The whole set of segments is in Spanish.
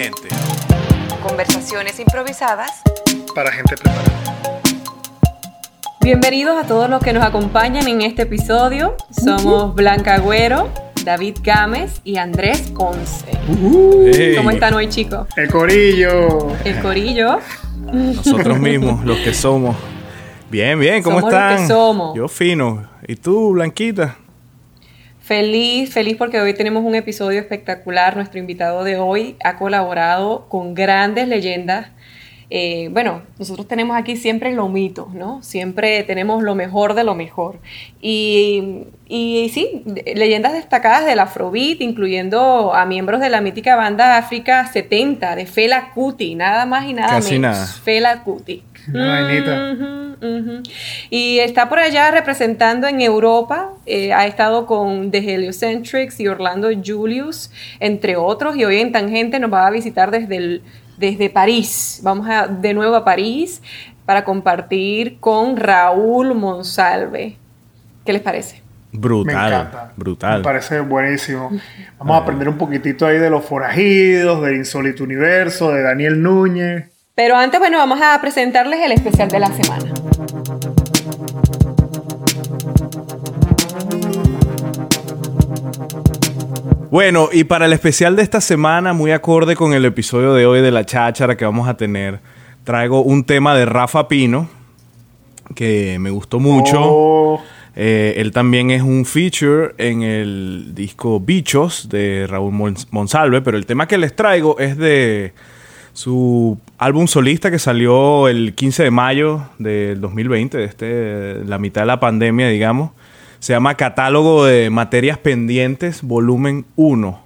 gente. Conversaciones improvisadas para gente preparada. Bienvenidos a todos los que nos acompañan en este episodio. Somos Blanca Agüero, David Gámez y Andrés Conce. ¿Cómo están hoy, chicos? El corillo. El corillo. Nosotros mismos, los que somos. Bien, bien, ¿cómo somos están? Los que somos. Yo fino. ¿Y tú, Blanquita? Feliz porque hoy tenemos un episodio espectacular. Nuestro invitado de hoy ha colaborado con grandes leyendas. Bueno, nosotros tenemos aquí siempre lo mito, ¿no? Siempre tenemos lo mejor de lo mejor. Y sí, leyendas destacadas del Afrobeat, incluyendo a miembros de la mítica banda África 70, de Fela Kuti, nada más y nada Casi menos. Nada. Fela Kuti. Y está por allá representando en Europa, ha estado con The Heliocentrics y Orlando Julius, entre otros, y hoy en Tangente nos va a visitar desde París. Vamos de nuevo a París para compartir con Raúl Monsalve. ¿Qué les parece? Brutal. Me encanta. Brutal. Me parece buenísimo. Vamos a aprender un poquitito ahí de los forajidos, del Insólito Universo, de Daniel Núñez. Pero antes, bueno, vamos a presentarles el especial de la semana. Bueno, y para el especial de esta semana, muy acorde con el episodio de hoy de la cháchara que vamos a tener, traigo un tema de Rafa Pino, que me gustó mucho. Él también es un feature en el disco Bichos de Raúl Monsalve, pero el tema que les traigo es de su álbum solista que salió el 15 de mayo del 2020, la mitad de la pandemia, digamos. Se llama Catálogo de Materias Pendientes, volumen 1.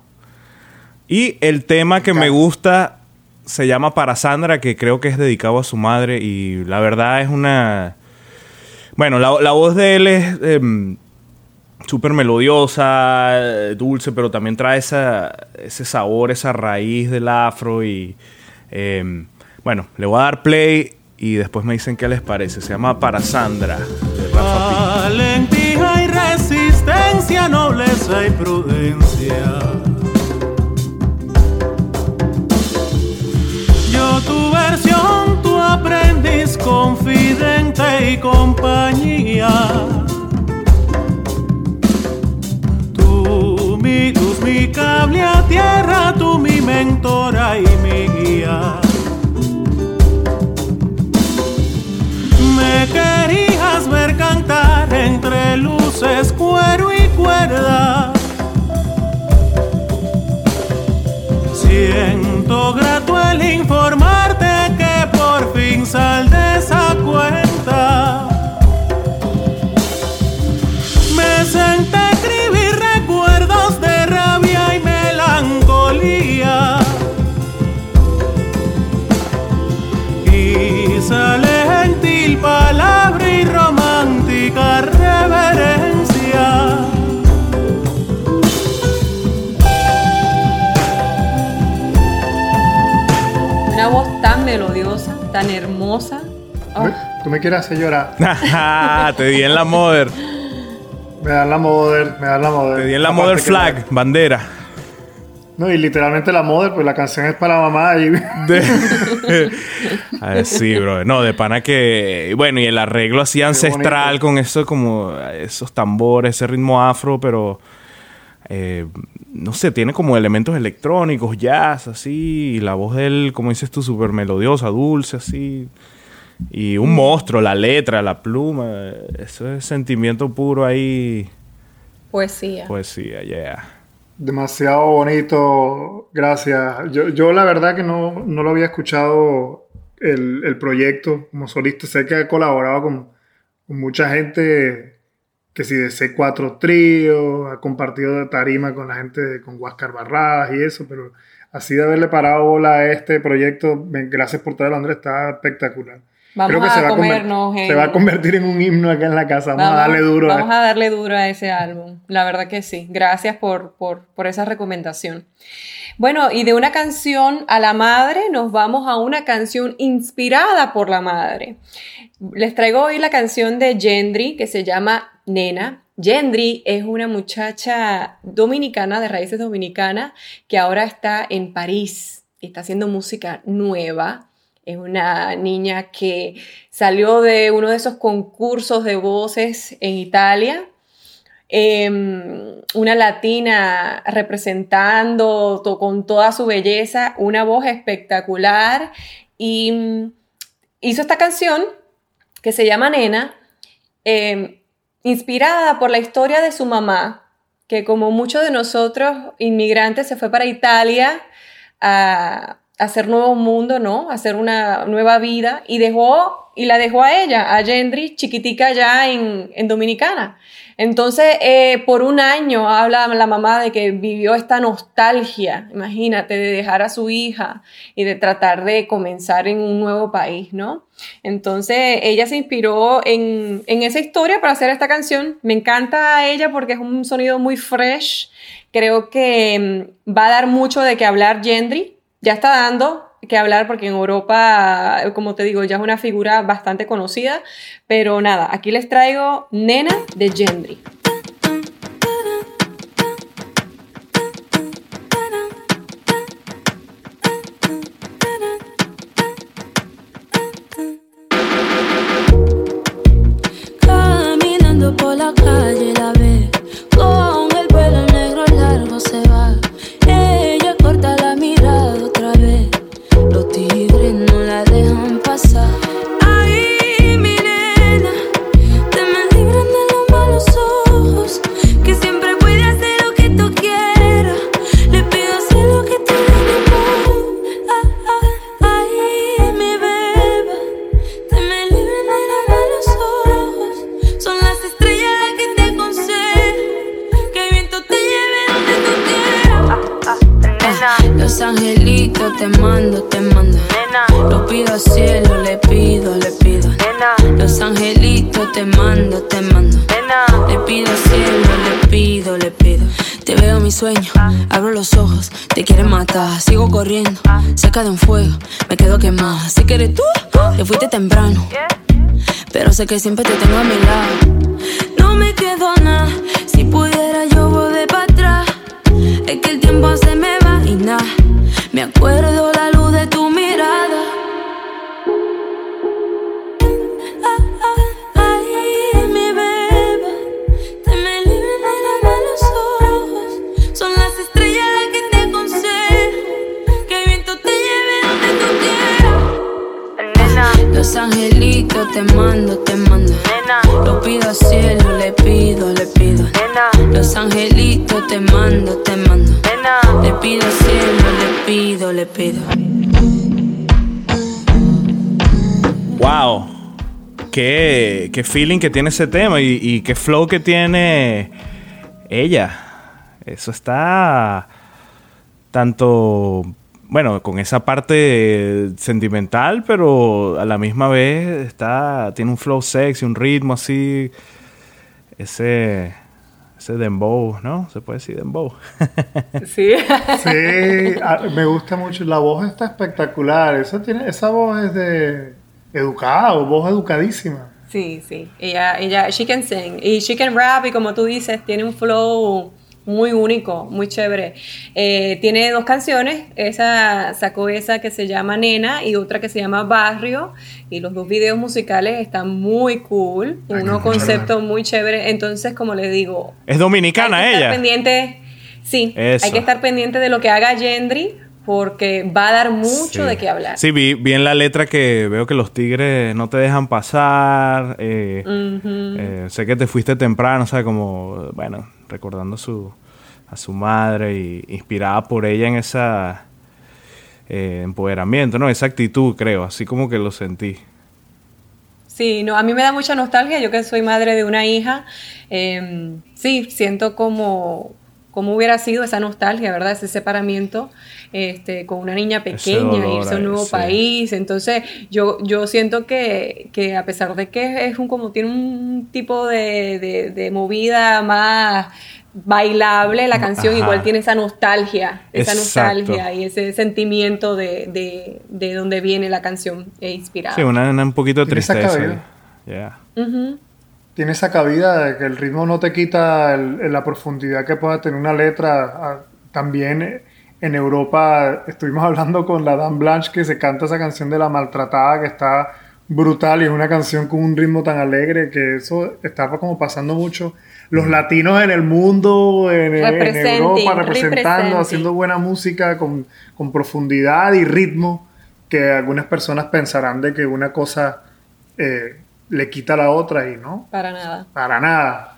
Y el tema que me gusta se llama Para Sandra, que creo que es dedicado a su madre. Y la verdad es una... Bueno, la voz de él es súper melodiosa, dulce, pero también trae ese sabor, esa raíz del afro. Y bueno, le voy a dar play y después me dicen qué les parece. Se llama Para Sandra, de Rafa Pino. Hay resistencia, nobleza y prudencia. Yo tu versión, tu aprendiz, confidente y compañía. Tú mi luz, mi cable a tierra, tú mi mentora y mi guía. Me querías ver cantar entre luces, cuero y cuerda. Siento grato el informarte que por fin sal de esa cuenta. Me senté a escribir recuerdos de rabia y melancolía. Y sale palabra y romántica reverencia. Una voz tan melodiosa, tan hermosa. Oh. Tú me quieres hacer llorar. Te di en la mother. Me dan la mother. Te di en la mother flag, bandera. No, y literalmente la moda, pues la canción es para mamá y... A ver, sí, bro. No, de pana que... Bueno, y el arreglo así ancestral con eso, como esos tambores, ese ritmo afro, pero... no sé, tiene como elementos electrónicos, jazz, así. Y la voz de él, como dices tú, súper melodiosa, dulce, así. Y un monstruo, la letra, la pluma. Eso es sentimiento puro ahí. Poesía, yeah. Demasiado bonito, gracias. Yo la verdad que no lo había escuchado el proyecto como solista. Sé que he colaborado con mucha gente, que si de C4 Trío, ha compartido de tarima con la gente, con Huáscar Barradas y eso, pero así de haberle parado bola a este proyecto, gracias por traerlo, Andrés, está espectacular. Se va a convertir en un himno acá en la casa. Vamos a darle duro a ese álbum. La verdad que sí. Gracias por esa recomendación. Bueno, y de una canción a la madre, nos vamos a una canción inspirada por la madre. Les traigo hoy la canción de Yendry, que se llama Nena. Yendry es una muchacha dominicana, de raíces dominicanas, que ahora está en París. está haciendo música nueva. Es una niña que salió de uno de esos concursos de voces en Italia. Una latina representando con toda su belleza, una voz espectacular, y hizo esta canción que se llama Nena, inspirada por la historia de su mamá, que como muchos de nosotros inmigrantes se fue para Italia a hacer nuevo mundo, ¿no? A hacer una nueva vida, y la dejó a ella, a Yendry, chiquitica ya en Dominicana. Entonces, por un año habla la mamá de que vivió esta nostalgia, imagínate, de dejar a su hija y de tratar de comenzar en un nuevo país, ¿no? Entonces, ella se inspiró en esa historia para hacer esta canción. Me encanta a ella porque es un sonido muy fresh. Creo que va a dar mucho de qué hablar Yendry. Ya está dando que hablar porque en Europa, como te digo, ya es una figura bastante conocida, pero nada, aquí les traigo Nena de Yendry. Caminando por la calle la ve, con el pelo negro largo se va, ella corta la mirada otra vez. Los tigres no la dejan pasar. Ay, mi nena, te me libran de los malos ojos, que siempre puede hacer lo que tú quieras. Le pido hacer lo que tú quieras. Ay, mi beba, te me libran de los malos ojos. Son las estrellas las que te aconsejan, que el viento te lleve donde tú quieras. Los angelitos te mando. Lo pido al cielo, le pido. Nena. Los angelitos te mando. Nena. Le pido al cielo, le pido. Te veo en mi sueño, abro los ojos, te quieren matar. Sigo corriendo, cerca de un fuego, me quedo quemada. Sé que eres tú, te fuiste temprano, pero sé que siempre te tengo a mi lado. No me quedo nada, si pudiera yo volver para atrás. Es que el tiempo se me va y nada, me acuerdo la luz de tu mirada. Ay, mi bebé, te me libran de los malos ojos. Son las estrellas las que te aconsejan, que el viento te lleve donde tú quieras. Nena. Los angelitos te mando. Nena. Lo pido al cielo, le pido. Nena. Los angelitos te mando. Nena. Le pido al cielo, le pido. Wow, qué feeling que tiene ese tema y qué flow que tiene ella. Eso está tanto, bueno, con esa parte sentimental, pero a la misma vez tiene un flow sexy, un ritmo así, ese dembow, ¿no? ¿Se puede decir dembow? Sí. Sí, me gusta mucho. La voz está espectacular. Esa voz es de educada, voz educadísima. Sí. Ella, she can sing. Y she can rap. Y como tú dices, tiene un flow muy único, muy chévere. Tiene dos canciones. Sacó esa que se llama Nena y otra que se llama Barrio. Y los dos videos musicales están muy cool. Unos conceptos muy chéveres. Entonces, como les digo, es dominicana ella. Hay que estar pendiente de lo que haga Yendry, porque va a dar mucho de qué hablar. Sí, vi en la letra que veo que los tigres no te dejan pasar. Sé que te fuiste temprano, o sea, como, bueno, recordando a su madre y inspirada por ella en esa empoderamiento, ¿no? Esa actitud, creo, así como que lo sentí. Sí, no, a mí me da mucha nostalgia, yo que soy madre de una hija, sí, siento como hubiera sido esa nostalgia, ¿verdad? Ese separamiento con una niña pequeña, irse a un nuevo país. Entonces, yo siento que a pesar de que es tiene un tipo de movida más bailable la canción, igual tiene esa nostalgia, y ese sentimiento de donde viene la canción inspirada. Sí, una un poquito de tristeza. Yeah. Uh-huh. Tiene esa cabida de que el ritmo no te quita la profundidad que pueda tener una letra. También en Europa estuvimos hablando con la Dan Blanche, que se canta esa canción de La Maltratada, que está brutal, y es una canción con un ritmo tan alegre, que eso está como pasando mucho. Los latinos en el mundo, en Europa, representando, haciendo buena música con profundidad y ritmo, que algunas personas pensarán de que una cosa le quita a la otra, y no. Para nada. Para nada.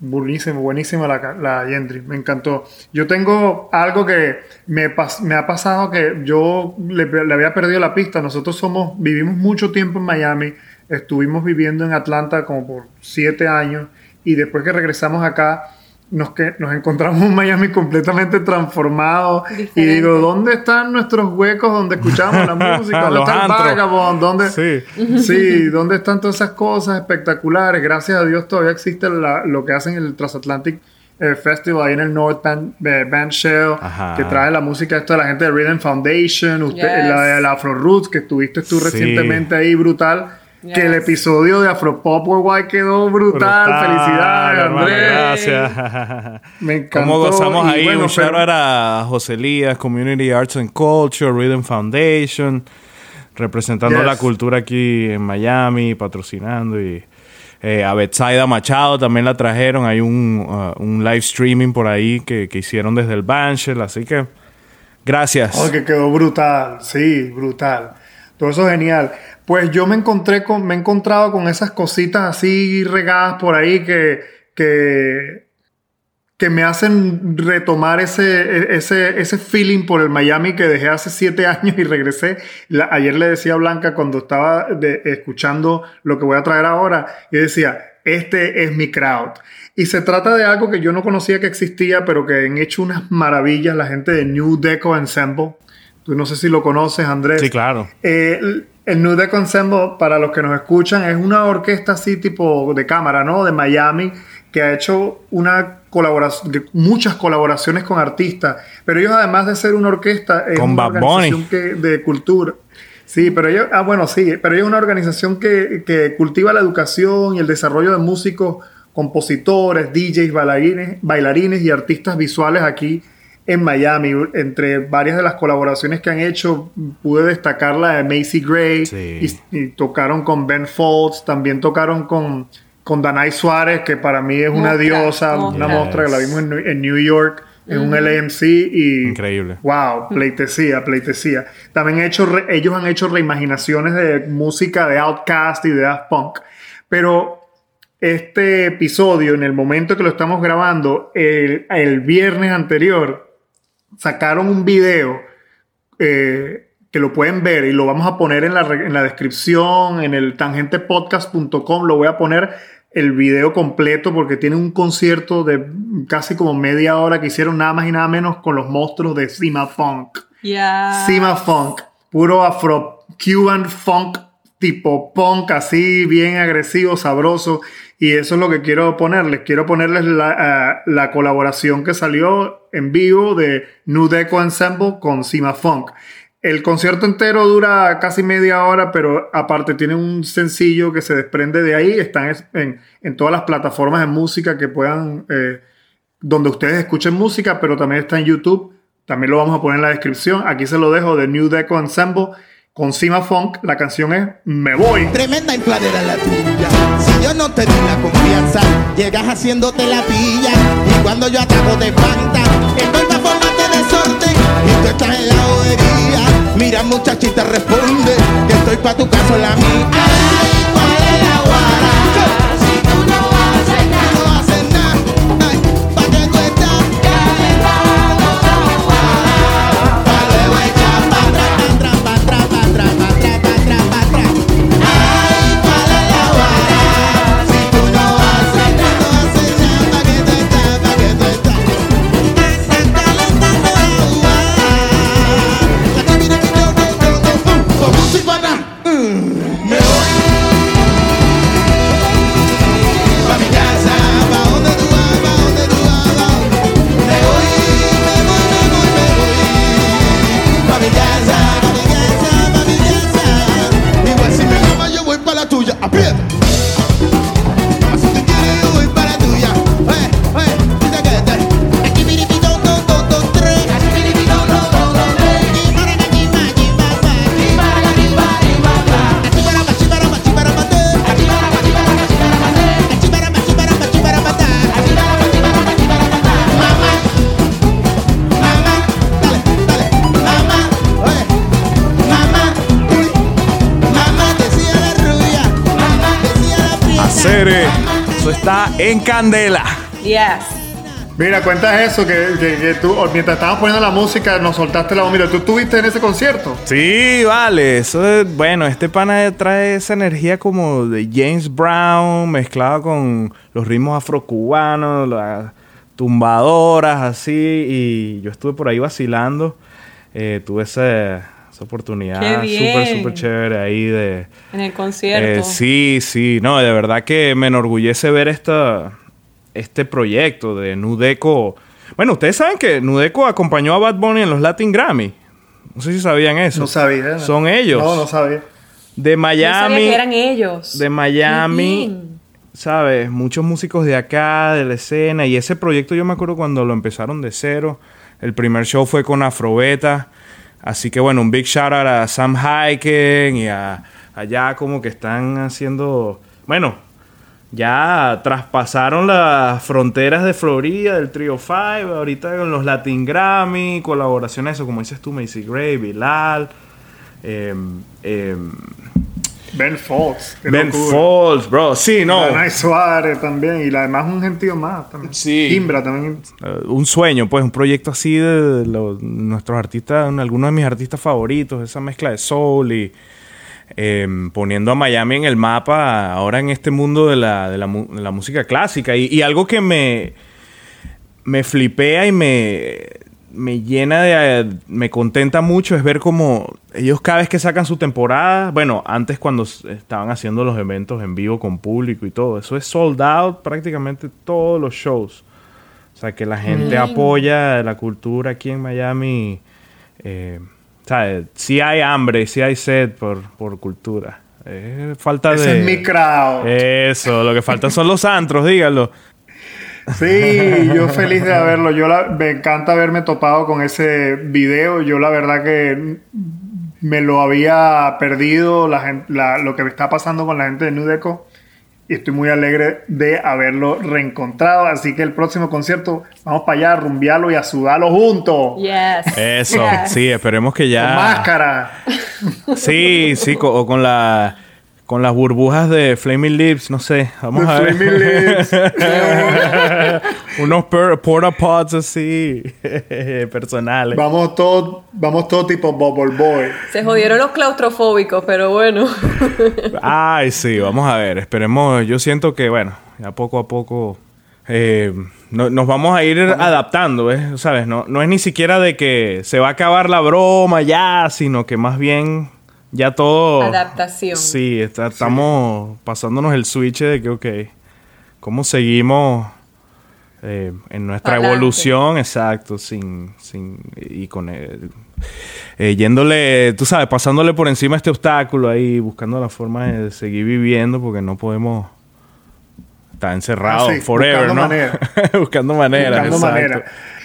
Buenísimo, buenísima la Yendry, me encantó. Yo tengo algo que me ha pasado, que yo le había perdido la pista. Nosotros vivimos mucho tiempo en Miami, estuvimos viviendo en Atlanta como por 7 años, y después que regresamos acá nos encontramos en Miami completamente transformado. Diferente. Y digo, ¿dónde están nuestros huecos donde escuchamos la música? ¿Dónde está el Vagabond? ¿Dónde? Sí. Sí, ¿dónde están todas esas cosas espectaculares? Gracias a Dios todavía existe lo que hacen el Transatlantic Festival ahí en el North Band Shell, que trae la música esto de la gente de Rhythm Foundation, la Afro Roots, que estuviste tú recientemente ahí, brutal. Yes. Que el episodio de Afropop Worldwide quedó brutal. Felicidades, Andrés. Gracias. Me encantó. Como gozamos ahí. Bueno, un shout out a José Elías, Community Arts and Culture, Rhythm Foundation, representando la cultura aquí en Miami, patrocinando. Y a Betsayda Machado también la trajeron. Hay un live streaming por ahí que hicieron desde el Banshell. Así que, gracias. Oh, que quedó brutal. Sí, brutal. Todo eso genial. Pues yo me he encontrado con esas cositas así regadas por ahí que me hacen retomar ese feeling por el Miami que dejé hace 7 años y regresé. Ayer le decía a Blanca, cuando estaba escuchando lo que voy a traer ahora, y decía, este es mi crowd. Y se trata de algo que yo no conocía que existía, pero que han hecho unas maravillas la gente de Nu Deco Ensemble. Tú no sé si lo conoces, Andrés. Sí, claro. El Nu Deco Ensemble, para los que nos escuchan, es una orquesta así tipo de cámara, ¿no? De Miami, que ha hecho muchas colaboraciones con artistas. Pero ellos, además de ser una orquesta, es una organización de cultura. Sí, pero ellos... Ah, bueno, sí. Pero ellos es una organización que cultiva la educación y el desarrollo de músicos, compositores, DJs, bailarines y artistas visuales aquí en Miami. Entre varias de las colaboraciones que han hecho, pude destacar la de Macy Gray. Sí. Y tocaron con Ben Folds. También tocaron con Danai Suárez, que para mí es una diosa. Una mostra que la vimos en New York. En un LMC. Y increíble. Wow, pleitesía. También ellos han hecho reimaginaciones de música de Outkast y de Daft Punk. Pero... este episodio, en el momento que lo estamos grabando, el viernes anterior, sacaron un video que lo pueden ver y lo vamos a poner en la descripción, en el tangentepodcast.com. Lo voy a poner el video completo, porque tiene un concierto de casi como media hora que hicieron nada más y nada menos con los monstruos de Cimafunk. Yeah. Cimafunk, puro afro-cuban funk, tipo punk, así bien agresivo, sabroso. Y eso es lo que quiero ponerles. Quiero ponerles la colaboración que salió en vivo de Nu Deco Ensemble con Cimafunk. El concierto entero dura casi media hora, pero aparte tiene un sencillo que se desprende de ahí. Están en todas las plataformas de música que puedan, donde ustedes escuchen música, pero también está en YouTube. También lo vamos a poner en la descripción. Aquí se lo dejo, de Nu Deco Ensemble con Cimafunk. La canción es Me Voy. Tremenda infladera la tuya. Si yo no te di la confianza, llegas haciéndote la pilla. Y cuando yo ataco te espanta. Estoy pa' formarte desorden y tú estás en la bobería. Mira, muchachita, responde, que estoy pa' tu caso la mía. Ay, ¿cuál es la guara? Si tú no haces nada, ay, ¿pa' qué tú estás? Calentando la guara. Pa' luego echar pa' atrás. Me voy. está en candela. Yes. Mira, cuentas eso, que tú, mientras estábamos poniendo la música, nos soltaste la voz. Mira, ¿tú estuviste en ese concierto? Sí, vale. Eso es, bueno, este pana trae esa energía como de James Brown, mezclado con los ritmos afrocubanos, las tumbadoras, así. Y yo estuve por ahí vacilando. Tuve esa oportunidad súper chévere ahí de... En el concierto. Sí. No, de verdad que me enorgullece ver este proyecto de Nu Deco. Bueno, ustedes saben que Nu Deco acompañó a Bad Bunny en los Latin Grammy. No sé si sabían eso. No sabía. No. Son ellos. No sabía. De Miami. No sabía que eran ellos. De Miami. Mm-hmm. ¿Sabes? Muchos músicos de acá, de la escena. Y ese proyecto yo me acuerdo cuando lo empezaron de cero. El primer show fue con Afrobeta. Así que bueno, un big shout out a Sam Hyken y a allá como que están haciendo... Bueno... Ya traspasaron las fronteras de Florida, del Trio 5, ahorita con los Latin Grammy, colaboraciones, eso, como dices tú, Macy Gray, Bilal, Ben Folds. Ben Folds, bro, sí, no. Danai Suárez también, y además un gentío más también. Sí. Timbra también. Un sueño, pues, un proyecto así de nuestros artistas, algunos de mis artistas favoritos, esa mezcla de soul y... poniendo a Miami en el mapa ahora en este mundo de la música clásica. Y algo que me flipea y me llena me contenta mucho es ver cómo ellos cada vez que sacan su temporada, bueno, antes cuando estaban haciendo los eventos en vivo con público y todo, eso es sold out prácticamente todos los shows. O sea, que la gente apoya la cultura aquí en Miami. O sea, sí hay hambre, sí hay sed por cultura. Falta ese de... Ese es mi crowd. Eso, lo que faltan son los antros, díganlo. Sí, yo feliz de verlo. Me encanta haberme topado con ese video. Yo la verdad que me lo había perdido, lo que me está pasando con la gente de Nu Deco. Y estoy muy alegre de haberlo reencontrado. Así que el próximo concierto, vamos para allá a rumbearlo y a sudarlo juntos. Yes. Eso, yes. Sí, esperemos que ya... Con máscara. Sí, o con las burbujas de Flaming Lips, no sé. Vamos a ver. Flaming Lips. Unos porta-pots así, personales. Vamos todo tipo Bubble Boy. Se jodieron los claustrofóbicos, pero bueno. Ay, sí, vamos a ver. Esperemos. Yo siento que, bueno, ya poco a poco nos vamos a ir adaptando, ¿sabes? No es ni siquiera de que se va a acabar la broma ya, sino que más bien ya todo... Adaptación. Sí, estamos pasándonos el switch de que, ok, ¿cómo seguimos...? En nuestra Palante. Evolución, exacto, sin y con yéndole, tú sabes, pasándole por encima este obstáculo ahí, buscando la forma de seguir viviendo, porque no podemos estar encerrados forever, ¿no? Buscando maneras.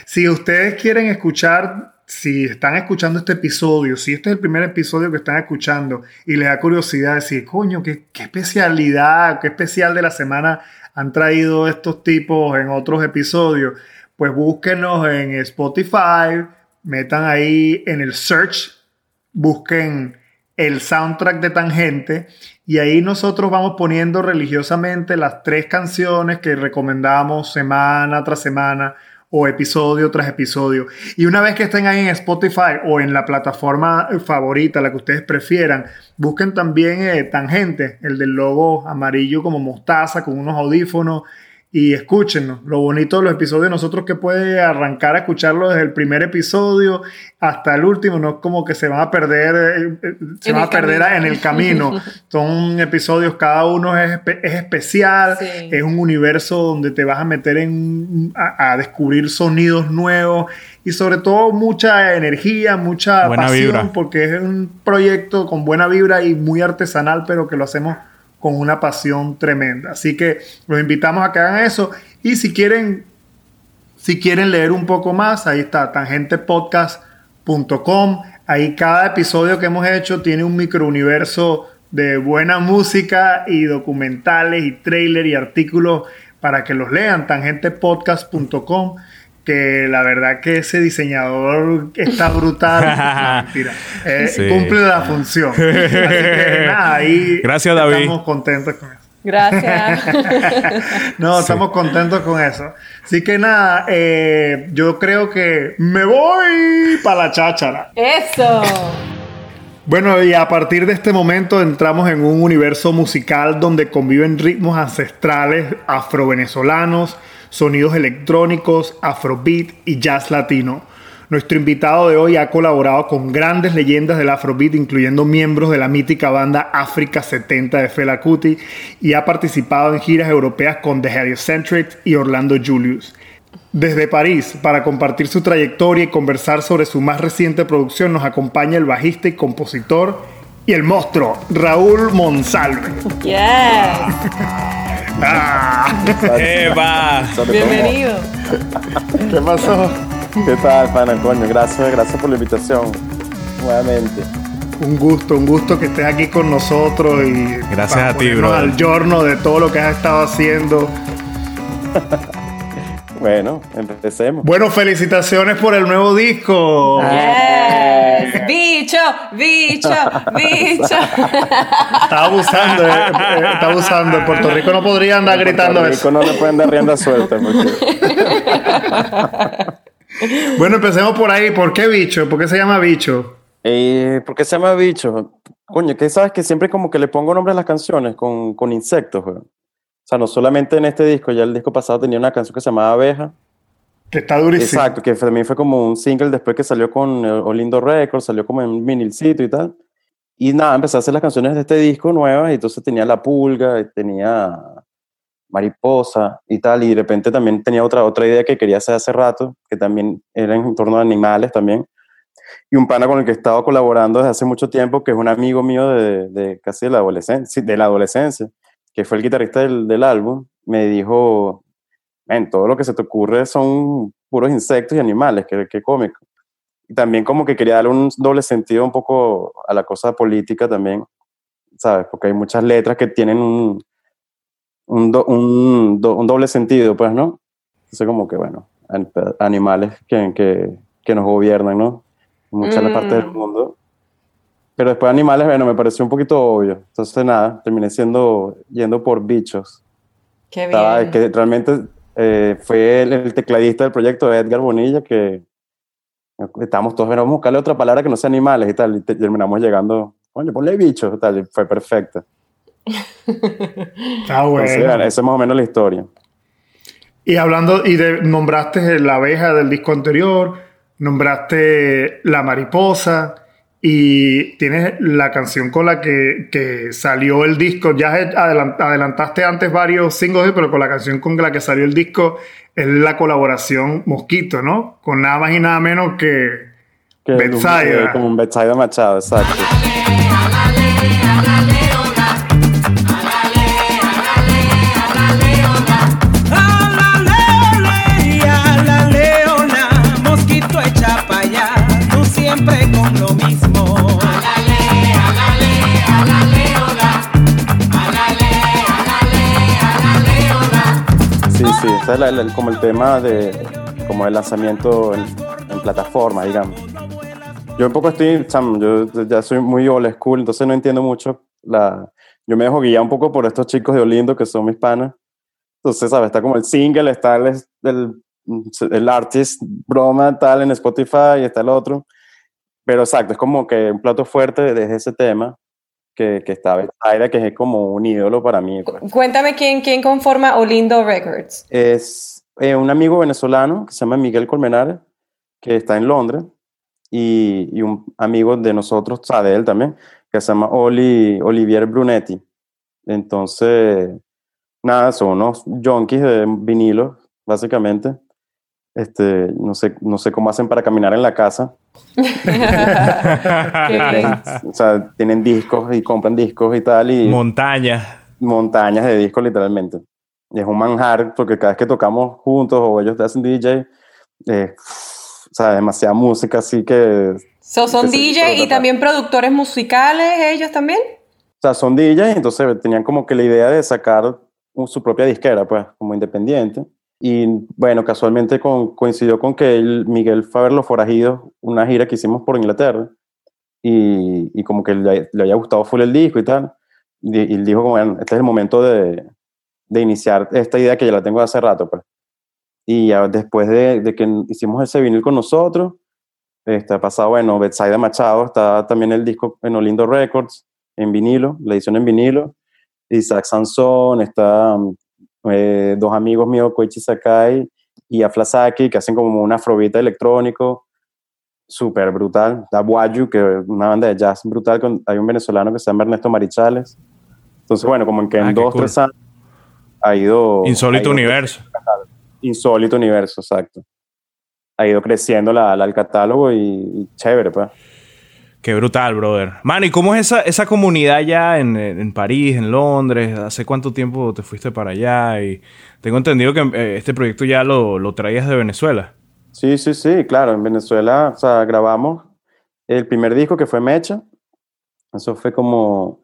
Si ustedes quieren escuchar, si están escuchando este episodio, si este es el primer episodio que están escuchando y les da curiosidad decir, coño, qué especialidad, qué especial de la semana han traído estos tipos en otros episodios, pues búsquenos en Spotify, metan ahí en el search, busquen el soundtrack de Tangente y ahí nosotros vamos poniendo religiosamente las 3 canciones que recomendamos semana tras semana o episodio tras episodio. Y una vez que estén ahí en Spotify o en la plataforma favorita, la que ustedes prefieran, busquen también Tangente, el del logo amarillo como mostaza con unos audífonos y escúchennos. Lo bonito de los episodios nosotros que puede arrancar a escucharlo desde el primer episodio hasta el último, no es como que se van a perder en el camino. Son episodios, cada uno es especial, sí. Es un universo donde te vas a meter a descubrir sonidos nuevos y sobre todo mucha energía, mucha buena pasión vibra. Porque es un proyecto con buena vibra y muy artesanal, pero que lo hacemos con una pasión tremenda. Así que los invitamos a que hagan eso. Y si quieren leer un poco más, ahí está, tangentepodcast.com. Ahí cada episodio que hemos hecho tiene un microuniverso de buena música y documentales y trailer y artículos para que los lean, tangentepodcast.com. Que la verdad que ese diseñador está brutal. Mentira. Sí. Cumple la función. Así que nada, ahí gracias, David. Estamos contentos con eso. Gracias. No, estamos contentos con eso. Así que nada, yo creo que me voy para la cháchara. ¡Eso! Bueno, y a partir de este momento entramos en un universo musical donde conviven ritmos ancestrales afrovenezolanos, sonidos electrónicos, afrobeat y jazz latino. Nuestro invitado de hoy ha colaborado con grandes leyendas del afrobeat, incluyendo miembros de la mítica banda África 70 de Fela Kuti, y ha participado en giras europeas con The Heliocentrics y Orlando Julius. Desde París, para compartir su trayectoria y conversar sobre su más reciente producción, nos acompaña el bajista y compositor y el monstruo, Raúl Monsalve. Yes. ¡Eva! Bienvenido. ¿Qué pasó? ¿Qué tal, pana? Coño, gracias por la invitación. Nuevamente. Un gusto que estés aquí con nosotros y gracias a ti, bro. Al giorno de todo lo que has estado haciendo. Bueno, empecemos. Bueno, felicitaciones por el nuevo disco. Yes. Bicho. Está abusando. En Puerto Rico no podría andar gritando eso. En Puerto Rico no le pueden dar rienda suelta. Porque... Bueno, empecemos por ahí. ¿Por qué Bicho? ¿Por qué se llama Bicho? ¿Por qué se llama Bicho? Coño, que sabes que siempre como que le pongo nombre a las canciones con insectos, güey. O sea, no solamente en este disco, ya el disco pasado tenía una canción que se llamaba Abeja. Que está durísimo. Exacto, que también fue como un single después que salió con Olindo Records, salió como en un vinilcito y tal. Y nada, empecé a hacer las canciones de este disco nuevas y entonces tenía La Pulga, y tenía Mariposa y tal. Y de repente también tenía otra idea que quería hacer hace rato, que también era en torno a animales también. Y un pana con el que he estado colaborando desde hace mucho tiempo, que es un amigo mío de casi de la adolescencia. Que fue el guitarrista del álbum, me dijo, ven, todo lo que se te ocurre son puros insectos y animales, qué cómico. Y también como que quería darle un doble sentido un poco a la cosa política también, ¿sabes? Porque hay muchas letras que tienen un doble sentido, pues, ¿no? Entonces como que, bueno, animales que nos gobiernan, ¿no? En muchas partes del mundo. Pero después animales, bueno, me pareció un poquito obvio. Entonces, nada, terminé yendo por bichos. Qué bien. Que realmente fue el tecladista del proyecto de Edgar Bonilla que estábamos todos, vamos a buscarle otra palabra que no sea animales y tal. Y terminamos llegando, oye, ponle bichos y tal. Y fue perfecto. Está bueno. Entonces, bueno, esa es más o menos la historia. Y hablando, nombraste la abeja del disco anterior, nombraste la mariposa... Y tienes la canción con la que salió el disco. Ya adelantaste antes varios singles, pero con la canción con la que salió el disco es la colaboración Mosquito, ¿no? Con nada más y nada menos que Betsayda. Como un Betsayda Machado, exacto. Sí, ese es como el tema como el lanzamiento en plataforma, digamos. Yo un poco yo ya soy muy old school, entonces no entiendo mucho yo me dejo guiar un poco por estos chicos de Olindo que son mis panas. Entonces, ¿sabes? Está como el single, está el artist, broma, tal, en Spotify, y está el otro. Pero exacto, es como que un plato fuerte desde ese tema. Que está Betsayda, que es como un ídolo para mí. Pues. Cuéntame, ¿quién conforma Olindo Records? Es un amigo venezolano que se llama Miguel Colmenares, que está en Londres, y un amigo de nosotros, o sea, de él también, que se llama Olivier Brunetti. Entonces, nada, son unos junkies de vinilos, básicamente. No sé cómo hacen para caminar en la casa. O sea, tienen discos y compran discos y tal. Y montañas de discos, literalmente. Y es un manjar porque cada vez que tocamos juntos o ellos te hacen DJ, o sea, demasiada música, así que... son DJ y también productores musicales, ellos también. O sea, son DJs, entonces tenían como que la idea de sacar su propia disquera, pues, como independiente. Y bueno, casualmente coincidió con que Miguel fue a ver Los Forajidos, una gira que hicimos por Inglaterra, y como que le había gustado full el disco y tal, y dijo, bueno, este es el momento de iniciar esta idea que ya la tengo de hace rato, pues. Y ya después de que hicimos ese vinil con nosotros, ha pasado, bueno, Betsayda Machado, está también el disco en Olindo Records, en vinilo, la edición en vinilo, Isaac Sansón, está dos amigos míos, Koichi Sakai y Aflasaki, que hacen como un afrobeat electrónico, súper brutal, Dabuayu, que es una banda de jazz brutal, hay un venezolano que se llama Ernesto Marichales, entonces bueno, como en que en 2-3 años ha ido... Insólito Universo. Insólito Universo, exacto. Ha ido creciendo el catálogo y chévere, pues. Qué brutal, brother. Mano, ¿y cómo es esa comunidad ya en París, en Londres? ¿Hace cuánto tiempo te fuiste para allá? Y tengo entendido que este proyecto ya lo traías de Venezuela. Sí, claro. En Venezuela, o sea, grabamos el primer disco que fue Mecha. Eso fue como...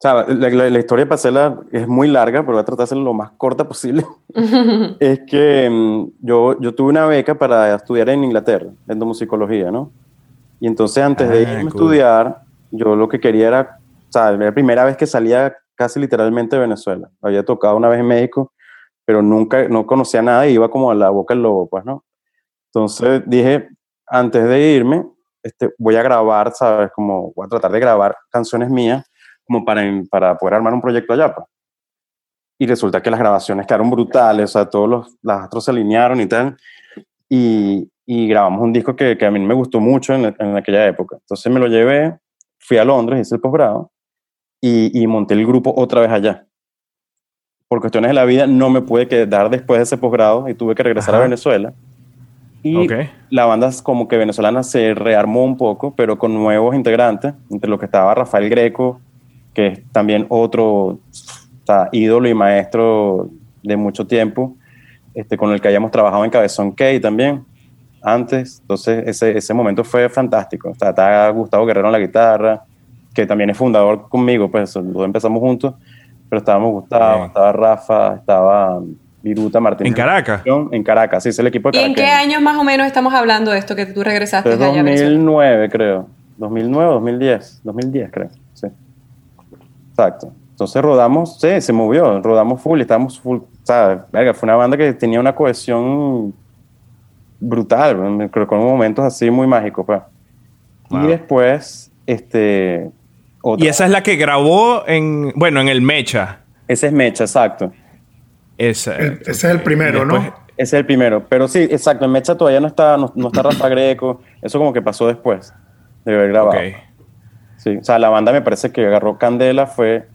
O sea, la historia de Pacela es muy larga, pero voy a tratar de hacerla lo más corta posible. Es que yo tuve una beca para estudiar en Inglaterra, endomusicología, ¿no? Y entonces antes de irme a estudiar, yo lo que quería era, o sea, era la primera vez que salía casi literalmente de Venezuela. Había tocado una vez en México, pero no conocía nada y iba como a la boca del lobo, pues, ¿no? Entonces dije, antes de irme, voy a grabar, ¿sabes? Como voy a tratar de grabar canciones mías como para poder armar un proyecto allá, pues. Y resulta que las grabaciones quedaron brutales, o sea, todos los astros se alinearon y tal. Y grabamos un disco que a mí me gustó mucho en aquella época. Entonces me lo llevé, fui a Londres, hice el posgrado y monté el grupo otra vez allá. Por cuestiones de la vida no me pude quedar después de ese posgrado y tuve que regresar a Venezuela. Y la banda como que venezolana se rearmó un poco, pero con nuevos integrantes, entre los que estaba Rafael Greco, que es también otro, o sea, ídolo y maestro de mucho tiempo, con el que habíamos trabajado en Cabezón K también antes. Entonces ese momento fue fantástico. O sea, está Gustavo Guerrero en la guitarra, que también es fundador conmigo, pues los empezamos juntos, pero estábamos Gustavo, estaba Rafa, estaba Viruta Martínez. ¿En Caracas? En Caracas, sí, es el equipo de Caracas. ¿Y en qué años más o menos estamos hablando de esto, que tú regresaste? Entonces, allá 2009 creo, 2009, 2010, 2010 creo, sí. Exacto. Entonces rodamos, sí, se movió, rodamos full, estábamos full, ¿sabes? Verga, fue una banda que tenía una cohesión brutal, creo, con momentos así muy mágicos, pues. Wow. Y después, otra. Y esa es la que grabó en el Mecha. Ese es Mecha, exacto. Ese es el primero, después, ¿no? Ese es el primero, pero sí, exacto, en Mecha todavía no está Rafa Greco, eso como que pasó después de haber grabado. Okay. Sí, o sea, la banda me parece que agarró Candela fue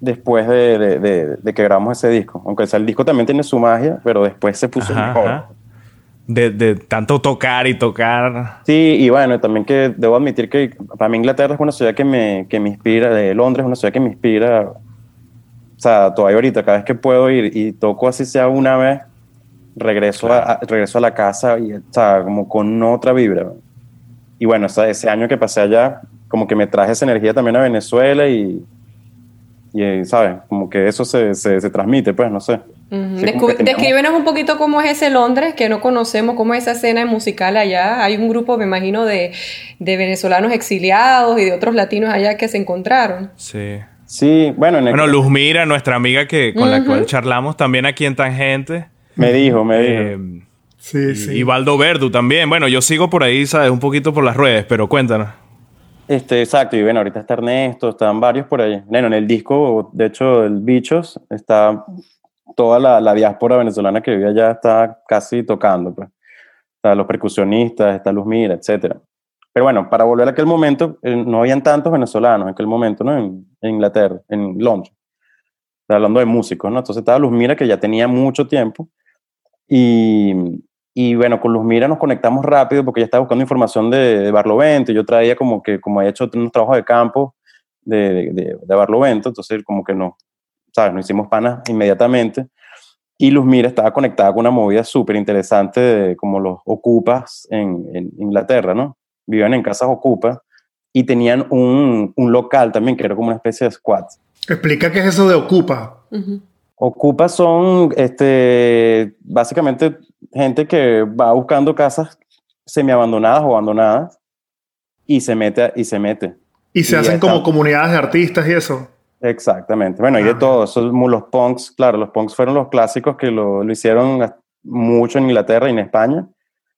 después de que grabamos ese disco, aunque, o sea, el disco también tiene su magia, pero después se puso mejor. De tanto tocar y tocar. Sí, y bueno, también que debo admitir que para mí Inglaterra es una ciudad que me inspira, de Londres es una ciudad que me inspira, o sea, todavía ahorita, cada vez que puedo ir y toco así sea una vez, regreso, claro, regreso a la casa y, o sea, como con otra vibra. Y bueno, o sea, ese año que pasé allá, como que me traje esa energía también a Venezuela y ¿sabes? Como que eso se transmite, pues, no sé. Uh-huh. Sí, descríbenos un poquito cómo es ese Londres que no conocemos, cómo es esa escena musical allá. Hay un grupo, me imagino, de venezolanos exiliados y de otros latinos allá que se encontraron. Sí, bueno. Luzmira, nuestra amiga con la cual charlamos también aquí en Tangente. Me dijo. Sí. Y Valdo Verdu también. Bueno, yo sigo por ahí, ¿sabes? Un poquito por las redes, pero cuéntanos. Exacto, y bueno, ahorita está Ernesto, están varios por ahí. Bueno, en el disco, de hecho, el Bichos, está toda la diáspora venezolana que vivía allá, está casi tocando, pues. Están los percusionistas, está Luzmira, etc. Pero bueno, para volver a aquel momento, no habían tantos venezolanos en aquel momento, ¿no? En Inglaterra, en Londres. Está hablando de músicos, ¿no? Entonces estaba Luzmira, que ya tenía mucho tiempo, y bueno, con Luzmira nos conectamos rápido porque ella estaba buscando información de Barlovento. Yo traía como había hecho unos trabajos de campo de Barlovento. Entonces, como que no, ¿sabes? Nos hicimos panas inmediatamente. Y Luzmira estaba conectada con una movida súper interesante, como los Ocupas en Inglaterra, ¿no? Vivían en casas Ocupas y tenían un local también que era como una especie de squat. Explica qué es eso de Ocupa. Uh-huh. Ocupas son básicamente gente que va buscando casas semiabandonadas o abandonadas y se mete. Y se hacen como comunidades de artistas y eso. Exactamente. Bueno, y de todo. Esos, los punks, claro, los punks fueron los clásicos que lo hicieron mucho en Inglaterra y en España.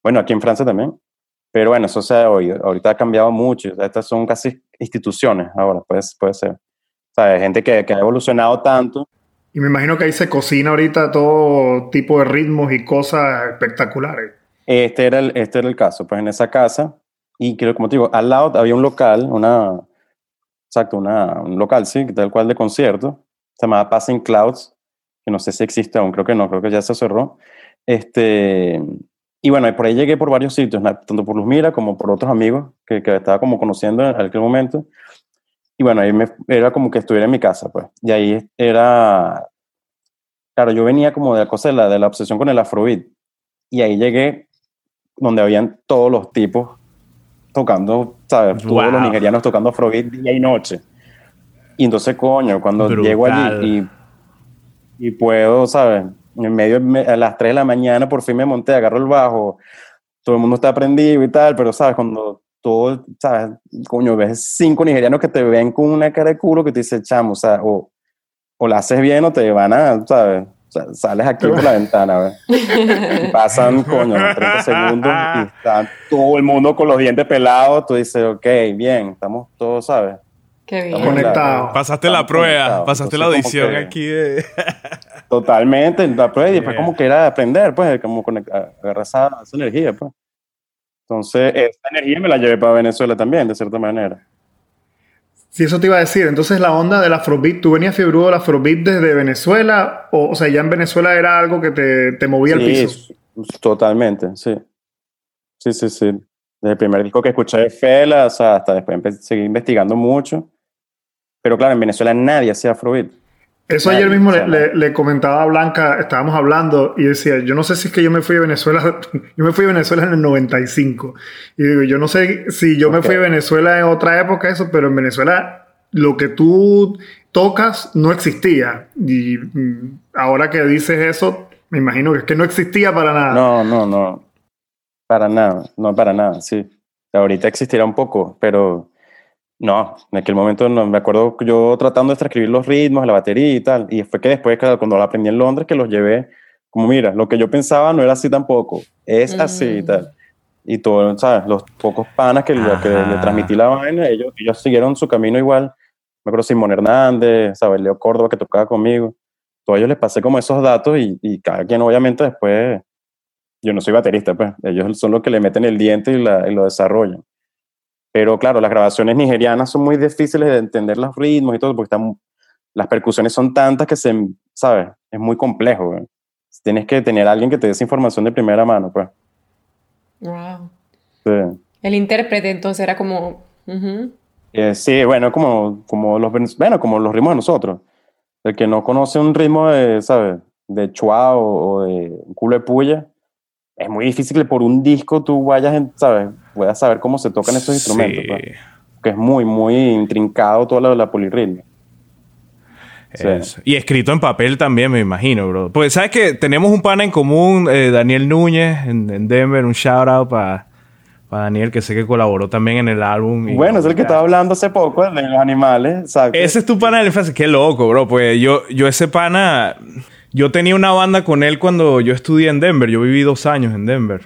Bueno, aquí en Francia también. Pero bueno, eso se ha oído. Ahorita ha cambiado mucho. Estas son casi instituciones ahora, pues, puede ser. O sea, hay gente que ha evolucionado tanto. Y me imagino que ahí se cocina ahorita todo tipo de ritmos y cosas espectaculares. Este era el caso, pues en esa casa. Y creo, como te digo, al lado había un local, un local, sí, tal cual de concierto. Se llamaba Passing Clouds, que no sé si existe aún, creo que no, creo que ya se cerró. Y bueno, por ahí llegué por varios sitios, tanto por Luzmira como por otros amigos que estaba como conociendo en aquel momento. Y bueno, ahí era como que estuviera en mi casa, pues. Y ahí era... Claro, yo venía como de la cosa de la obsesión con el afrobeat. Y ahí llegué donde habían todos los tipos tocando, ¿sabes? Wow. Todos los nigerianos tocando afrobeat día y noche. Y entonces, coño, cuando brutal. Llego allí y puedo, ¿sabes? En medio, a las 3 de la mañana por fin me monté, agarro el bajo, todo el mundo está prendido y tal, pero, ¿sabes? Cuando todo, ¿sabes? Coño, ves 5 nigerianos que te ven con una cara de culo que te dice, chamo, o sea, o la haces bien o te van a, ¿sabes? O sea, sales aquí por la ventana, ¿ves? Pasan, coño, 30 segundos y está todo el mundo con los dientes pelados. Tú dices, ok, bien, estamos todos, ¿sabes? Qué bien. Conectados. Pasaste la prueba, pasaste la audición aquí de... Totalmente, la prueba y después como que era aprender, pues, como agarrar esa energía, pues. Entonces, esa energía me la llevé para Venezuela también, de cierta manera. Sí, eso te iba a decir. Entonces, la onda del afrobeat, ¿tú venías fiebrúo del afrobeat desde Venezuela? O sea, ya en Venezuela era algo que te movía al piso. Totalmente, sí. Sí. Desde el primer disco que escuché de Fela, o sea, hasta después seguí investigando mucho. Pero claro, en Venezuela nadie hacía afrobeat. Eso nadie, ayer mismo le comentaba a Blanca, estábamos hablando y decía, yo no sé si es que yo me fui a Venezuela en el 95. Y digo, yo no sé si yo me fui a Venezuela en otra época, eso, pero en Venezuela lo que tú tocas no existía. Y ahora que dices eso, me imagino que es que no existía para nada. No. Para nada, sí. Ahorita existirá un poco, pero... No, en aquel momento no, me acuerdo yo tratando de transcribir los ritmos, la batería y tal, y fue que después, claro, cuando los aprendí en Londres, que los llevé, como mira, lo que yo pensaba no era así tampoco, es así y tal. Y todo, ¿sabes? Los pocos panas que le transmití la vaina, ellos siguieron su camino igual. Me acuerdo Simón Hernández, ¿sabes? Leo Córdoba que tocaba conmigo. Todos ellos les pasé como esos datos y cada quien obviamente después, yo no soy baterista, pues, ellos son los que le meten el diente y lo desarrollan. Pero claro, las grabaciones nigerianas son muy difíciles de entender los ritmos y todo, porque las percusiones son tantas que se, ¿sabes? Es muy complejo, güey. Tienes que tener a alguien que te dé esa información de primera mano, pues. Wow. Sí. El intérprete entonces era como... Uh-huh. Sí, bueno, como los ritmos de nosotros. El que no conoce un ritmo de, ¿sabes? De chua o de culo de puya, es muy difícil que por un disco tú vayas, ¿sabes? Puedas saber cómo se tocan estos instrumentos. Pues. Que es muy, muy intrincado toda la polirritmia. Sí. Y escrito en papel también, me imagino, bro. Porque sabes que tenemos un pana en común, Daniel Núñez, en Denver, un shout out para Daniel, que sé que colaboró también en el álbum. Y bueno, es el que estaba hablando hace poco, de los animales. Exacto. Ese es tu pana de la infancia. Qué loco, bro. Pues yo ese pana... Yo tenía una banda con él cuando yo estudié en Denver. Yo viví 2 años en Denver.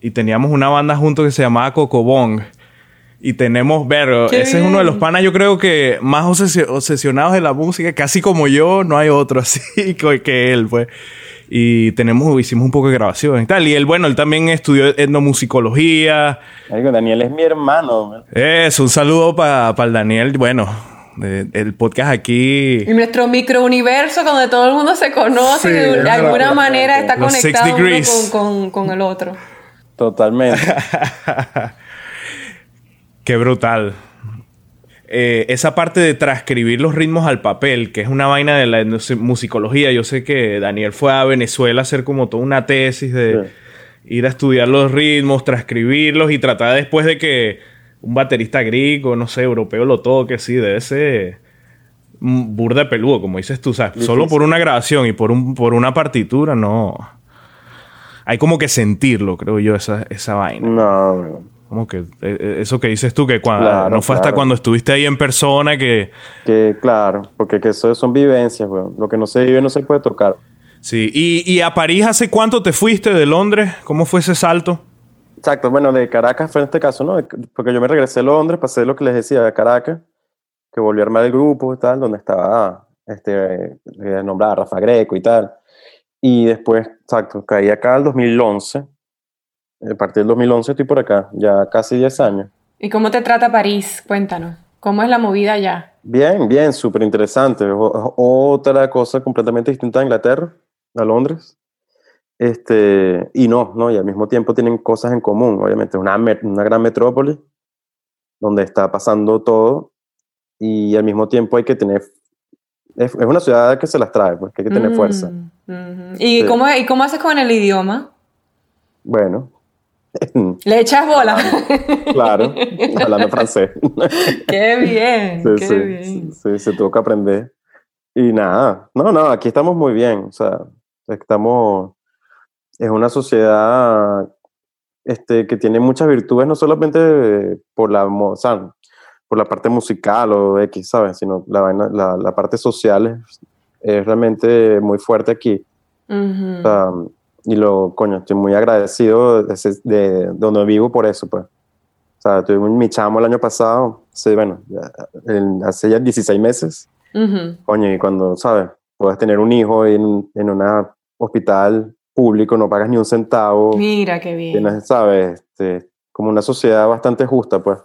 Y teníamos una banda juntos que se llamaba Cocobong. Y tenemos... Ese es uno de los panas, yo creo que más obsesionados de la música. Casi como yo, no hay otro así que él, pues. Y hicimos un poco de grabaciones y tal. Y él, bueno, él también estudió etnomusicología. Daniel es mi hermano, man. Eso, un saludo para el Daniel. Bueno... El podcast aquí... En nuestro microuniverso donde todo el mundo se conoce, sí, y de alguna manera está los conectado uno con el otro. Totalmente. Qué brutal. Esa parte de transcribir los ritmos al papel, que es una vaina de la musicología. Yo sé que Daniel fue a Venezuela a hacer como toda una tesis de ir a estudiar los ritmos, transcribirlos y tratar después de que... Un baterista griego, no sé, europeo lo toque, sí, debe ser burda peludo, como dices tú, ¿sabes? Difícil. Solo por una grabación y por una partitura, no. Hay como que sentirlo, creo yo, esa vaina. No, Como que eso que dices tú, que cuando, claro, no fue hasta cuando estuviste ahí en persona que claro, porque que eso son vivencias, weón. Lo que no se vive no se puede tocar. Sí, y a París, ¿hace cuánto te fuiste de Londres? ¿Cómo fue ese salto? Exacto, bueno, de Caracas fue en este caso, ¿no? Porque yo me regresé a Londres, pasé lo que les decía de Caracas, que volví a armar el grupo y tal, donde estaba, nombrada Rafa Greco y tal. Y después, exacto, caí acá en el 2011. A partir del 2011 estoy por acá, ya casi 10 años. ¿Y cómo te trata París? Cuéntanos. ¿Cómo es la movida allá? Bien, bien, súper interesante. Otra cosa completamente distinta a Inglaterra, a Londres. Y al mismo tiempo tienen cosas en común. Obviamente es una gran metrópoli donde está pasando todo y al mismo tiempo hay que tener... Es una ciudad que se las trae, pues, que hay que tener fuerza. Mm-hmm. ¿Y, sí. ¿Cómo haces con el idioma? Bueno... Le echas bola. Claro, hablando francés. Qué bien, sí, qué bien. Sí, se tuvo que aprender. Y nada, no, aquí estamos muy bien. O sea, es una sociedad que tiene muchas virtudes, no solamente por la parte musical o X, ¿sabes? Sino la parte social es realmente muy fuerte aquí. Uh-huh. O sea, y estoy muy agradecido de donde vivo por eso, pues. O sea, tuve mi chamo el año pasado, hace ya 16 meses. Uh-huh. Coño, y cuando, ¿sabes? Puedes tener un hijo en un hospital público, no pagas ni un centavo. Mira, qué bien. Tienes, ¿sabes? Como una sociedad bastante justa, pues.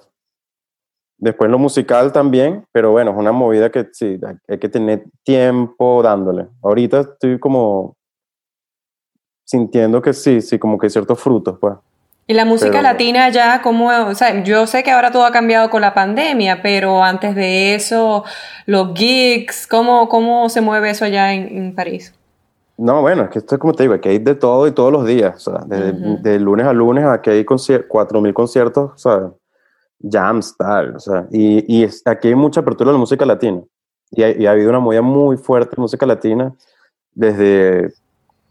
Después lo musical también, pero bueno, es una movida que sí, hay que tener tiempo dándole. Ahorita estoy como... sintiendo que sí, como que hay ciertos frutos, pues. ¿Y la música latina ya cómo? O sea, yo sé que ahora todo ha cambiado con la pandemia, pero antes de eso, los gigs, ¿cómo se mueve eso allá en París? No, bueno, es que esto es como te digo, que hay de todo y todos los días, o sea, de lunes a lunes, aquí hay 4.000 conciertos, o sea, jams, tal, o sea, y aquí hay mucha apertura a la música latina, y ha habido una movida muy fuerte de música latina desde...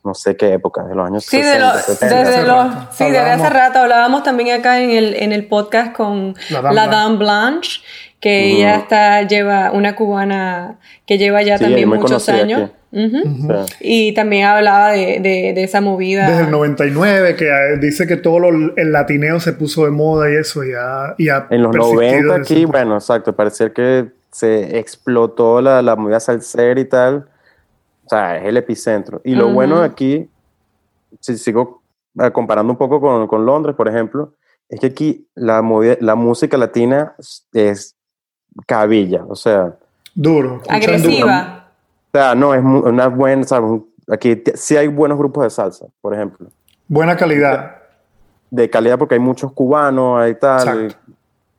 no sé qué época, de los años 60, 70. Sí, desde hace rato hablábamos también acá en el podcast con la Dame Blanche, que ella lleva una cubana que lleva ya también muchos años. Uh-huh. Sí. Y también hablaba de esa movida. Desde el 99, que dice que todo el latineo se puso de moda y eso, y ha en los 90 aquí, bueno, exacto, parecía que se explotó la movida salsera y tal. O sea, es el epicentro. Y lo bueno de aquí, si sigo comparando un poco con Londres, por ejemplo, es que aquí la música latina es cabilla, o sea... Duro. Agresiva. Duro. O sea, no, es una buena... ¿sabes? Aquí sí hay buenos grupos de salsa, por ejemplo. Buena calidad. De calidad porque hay muchos cubanos, hay tal... Y, o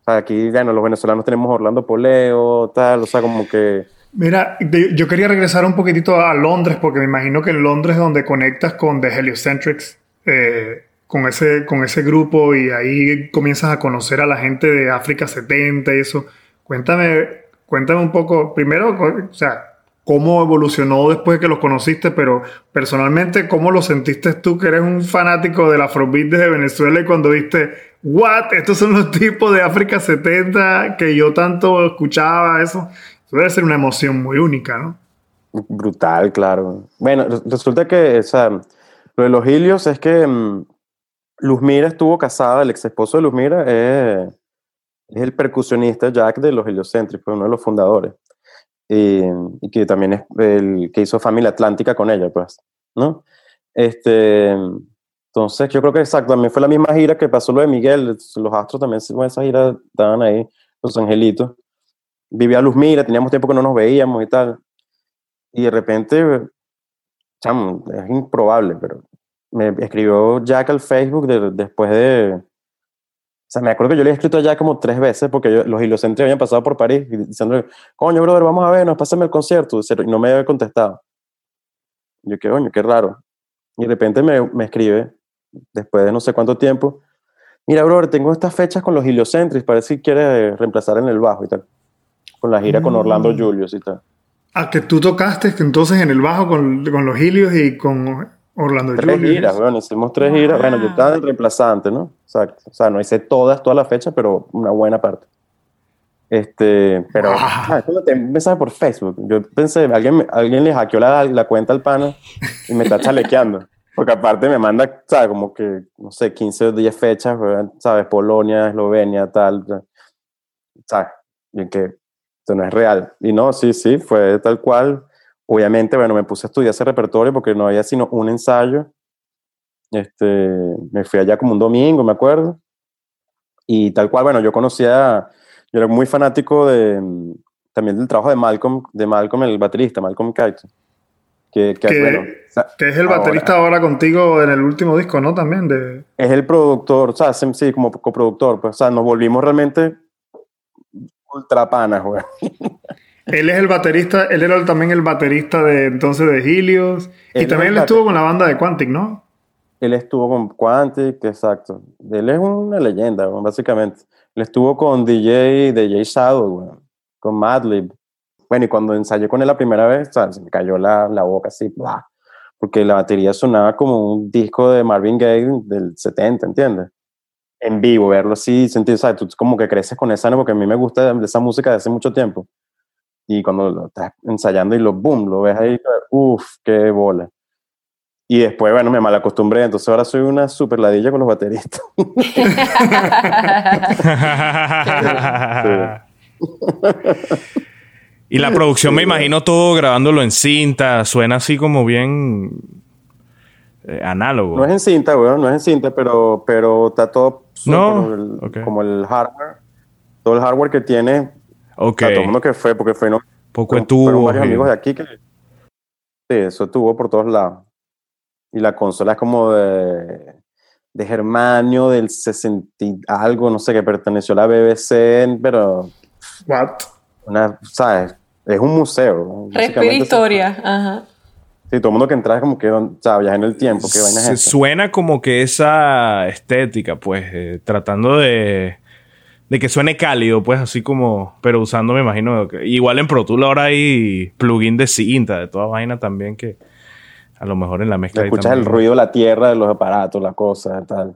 sea, aquí, bueno, los venezolanos tenemos Orlando Poleo, tal, o sea, como que... Mira, yo quería regresar un poquitito a Londres, porque me imagino que en Londres es donde conectas con The Heliocentrics, con ese grupo, y ahí comienzas a conocer a la gente de África 70 y eso. Cuéntame un poco, primero, o sea, cómo evolucionó después de que los conociste, pero personalmente, ¿cómo lo sentiste tú, que eres un fanático del Afrobeat desde Venezuela, y cuando viste, what, estos son los tipos de África 70 que yo tanto escuchaba, eso... Debe ser una emoción muy única, ¿no? Brutal, claro. Bueno, resulta que, o sea, lo de los Helios es que Luzmira estuvo casada, el ex esposo de Luzmira es el percusionista Jack de los Heliocentrics, fue uno de los fundadores. Y que también es el que hizo Familia Atlántica con ella, pues, ¿no? Entonces, yo creo que exacto, también fue la misma gira que pasó lo de Miguel, los Astros también, bueno, esa gira estaban ahí, los angelitos. Vivía Luzmira, teníamos tiempo que no nos veíamos y tal. Y de repente, chamo, es improbable, pero me escribió Jack al Facebook después de... O sea, me acuerdo que yo le he escrito a Jack como 3 veces porque los Heliocentrics habían pasado por París diciendo, coño, brother, vamos a vernos, pásame el concierto. Y no me había contestado. Yo, qué coño, qué raro. Y de repente me escribe, después de no sé cuánto tiempo, mira, brother, tengo estas fechas con los Heliocentrics, parece que quiere reemplazar en el bajo y tal. Con la gira con Orlando Julius y tal. Ah, que tú tocaste entonces en el bajo con los Helios y con Orlando Julius. 3 giras, bueno, hicimos 3 giras. Bueno, yo estaba en reemplazante, ¿no? Exacto. O sea, no hice todas las fechas, pero una buena parte. Pero cuando te mensaje por Facebook, yo pensé, alguien le hackeó la cuenta al pana y me está chalequeando. Porque aparte me manda, ¿sabes? Como que, no sé, 15 o 10 fechas, ¿sabes? Polonia, Eslovenia, tal, ¿sabes? Y en que esto no es real. Y no, sí, fue tal cual. Obviamente, bueno, me puse a estudiar ese repertorio porque no había sino un ensayo. Me fui allá como un domingo, me acuerdo. Y tal cual, bueno, yo era muy fanático también del trabajo de Malcolm, el baterista, Malcolm Catto. Que es el baterista ahora contigo en el último disco, ¿no? También es el productor, o sea, sí, como coproductor, pues, o sea, nos volvimos realmente ultrapanas, güey. Él era también el baterista de Helios, y también él estuvo con la banda de Quantic, ¿no? Él estuvo con Quantic, exacto. Él es una leyenda, güey, básicamente. Él estuvo con DJ Shadow, güey, con Madlib. Bueno, y cuando ensayé con él la primera vez, o sea, se me cayó la boca así, ¡buah! Porque la batería sonaba como un disco de Marvin Gaye del 70, ¿entiendes? En vivo, verlo así, sentir, ¿sabes? Tú como que creces con esa, ¿no? Porque a mí me gusta esa música de hace mucho tiempo. Y cuando lo estás ensayando y boom, lo ves ahí, uff, qué bola. Y después, bueno, me malacostumbré, entonces ahora soy una super ladilla con los bateristas. Sí. Y la producción, me imagino, todo grabándolo en cinta, suena así como bien análogo. No es en cinta, weón, pero está todo como el hardware. Todo el hardware que tiene. Okay. O sea, todo el mundo que fue, porque fue... No, poco estuvo. Fueron varios amigos de aquí que... Sí, eso estuvo por todos lados. Y la consola es como de Germanio, del 60 algo, no sé, que perteneció a la BBC, pero... What? ¿Sabes? Es un museo. Respira historia. Ajá. Sí, todo el mundo que entra es como que, o sea, viaja en el tiempo. ¿Qué vaina es esta? Suena como que esa estética, pues, tratando de que suene cálido, pues, así como, pero usando, me imagino, igual en Pro Tool ahora hay plugin de cinta, de toda vaina también, que a lo mejor en la mezcla... Escuchas también el ruido de la tierra, de los aparatos, las cosas, tal.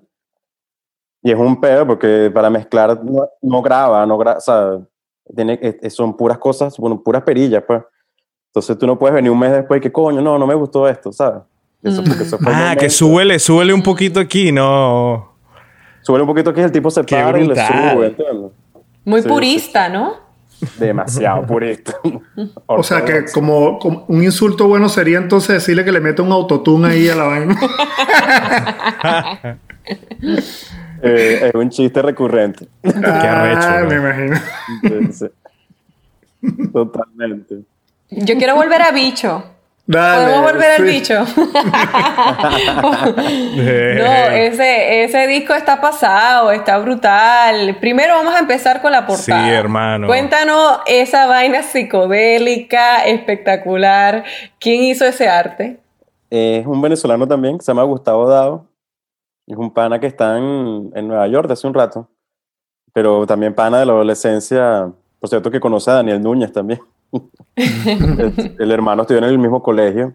Y es un pedo porque para mezclar no graba, o sea... son puras cosas, bueno, puras perillas, pues. Entonces tú no puedes venir un mes después y que coño, no me gustó esto, ¿sabes? Eso fue que súbele un poquito aquí, no. Súbele un poquito aquí, el tipo se para y le sube, ¿entiendes? Muy purista, ¿no? Demasiado purista. O sea, que como un insulto bueno sería entonces decirle que le meta un autotune ahí a la vaina. Es un chiste recurrente. Me imagino. Entonces, totalmente. Yo quiero volver a bicho. Dale, podemos volver al bicho. No, ese disco está pasado, está brutal. Primero vamos a empezar con la portada. Sí, hermano. Cuéntanos esa vaina psicodélica, espectacular. ¿Quién hizo ese arte? Es un venezolano también, que se llama Gustavo Dao. Es un pana que está en Nueva York hace un rato, pero también pana de la adolescencia, por cierto, que conoce a Daniel Núñez también. El hermano estudió en el mismo colegio.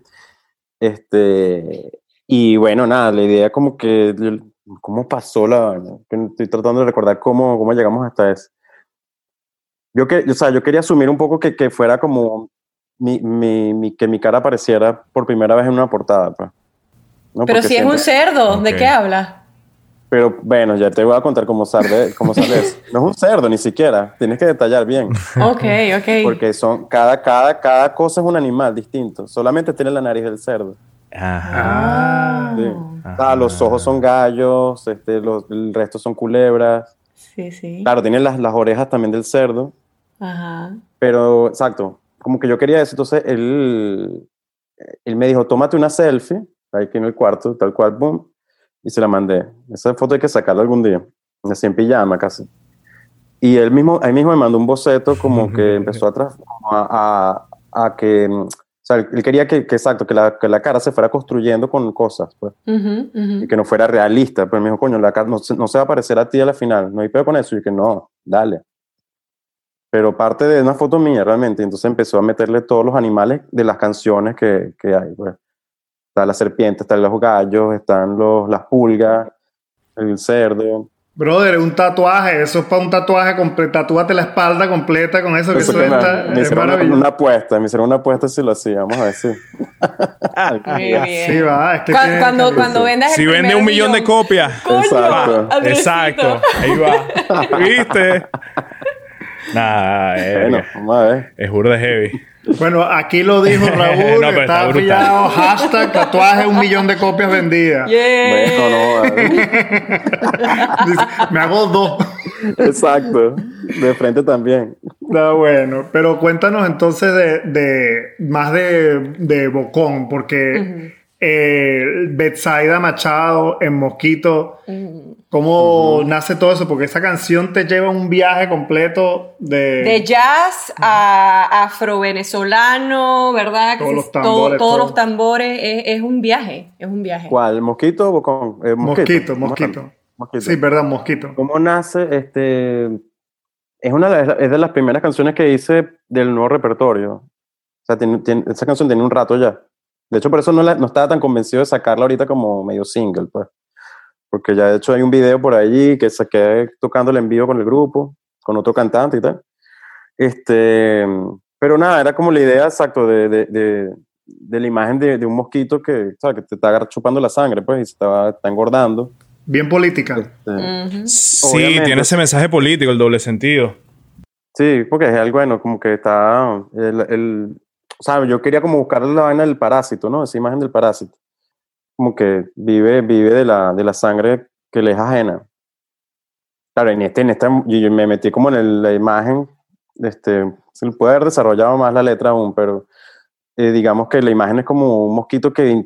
Y bueno, nada, la idea como que, ¿cómo pasó estoy tratando de recordar cómo llegamos hasta eso. Yo quería asumir un poco que fuera como que mi cara apareciera por primera vez en una portada, pues. No, pero si siempre... es un cerdo, okay. ¿De qué habla? Pero bueno, ya te voy a contar cómo sale eso. No es un cerdo ni siquiera, tienes que detallar bien. Ok. Porque son, cada cosa es un animal distinto, solamente tiene la nariz del cerdo. Ajá. Sí. Ajá. Los ojos son gallos, el resto son culebras. Sí. Claro, tiene las orejas también del cerdo. Ajá. Pero, exacto, como que yo quería eso, entonces él me dijo, tómate una selfie. Aquí en el cuarto, tal cual, boom, y se la mandé. Esa foto hay que sacarla algún día, así en pijama casi. Y ahí mismo me mandó un boceto como que empezó a que, o sea, él quería que la cara se fuera construyendo con cosas, pues, y que no fuera realista. Pues me dijo, coño, la cara no se va a parecer a ti a la final, no hay pedo con eso. Y yo que no, dale. Pero parte de una foto mía realmente, entonces empezó a meterle todos los animales de las canciones que hay, pues. Está la serpiente, están los gallos, están las pulgas, el cerdo. Brother, un tatuaje, eso es para un tatuaje completo. Tatúate la espalda completa con eso, que suelta. Me hicieron una apuesta si lo hacíamos, a ver si. Muy bien. Sí, va, cuando vendas si vende 1 millón de copias. Exacto. Va, exacto. Ahí va. ¿Viste? Nah, bueno, es burda heavy. Bueno, aquí lo dijo Raúl, no, está pillado, hashtag tatuaje 1 millón de copias vendidas. Yeah. Me hago 2. Exacto, de frente también. Está bueno, pero cuéntanos entonces de Bocón, porque... Betsayda Machado en Mosquito, ¿cómo nace todo eso? Porque esa canción te lleva un viaje completo de jazz a afrovenezolano, ¿verdad? Todos los tambores. Es un viaje, ¿Cuál? ¿Mosquito o Bocón? Mosquito. Sí, ¿verdad? Mosquito. ¿Cómo nace? Es de las primeras canciones que hice del nuevo repertorio. O sea, esa canción tiene un rato ya. De hecho, por eso no estaba tan convencido de sacarla ahorita como medio single, pues. Porque ya de hecho hay un video por allí que saqué tocándola en vivo con el grupo, con otro cantante y tal. Pero nada, era como la idea exacto de la imagen de un mosquito que, ¿sabes? Que te está chupando la sangre, pues, y está engordando. Bien política. Sí, tiene ese mensaje político, el doble sentido. Sí, porque es algo, bueno, como que está... O sea, yo quería como buscar la vaina del parásito, ¿no? Esa imagen del parásito. Como que vive de la sangre que le es ajena. Claro, yo me metí como en la imagen, se le puede haber desarrollado más la letra aún, pero digamos que la imagen es como un mosquito que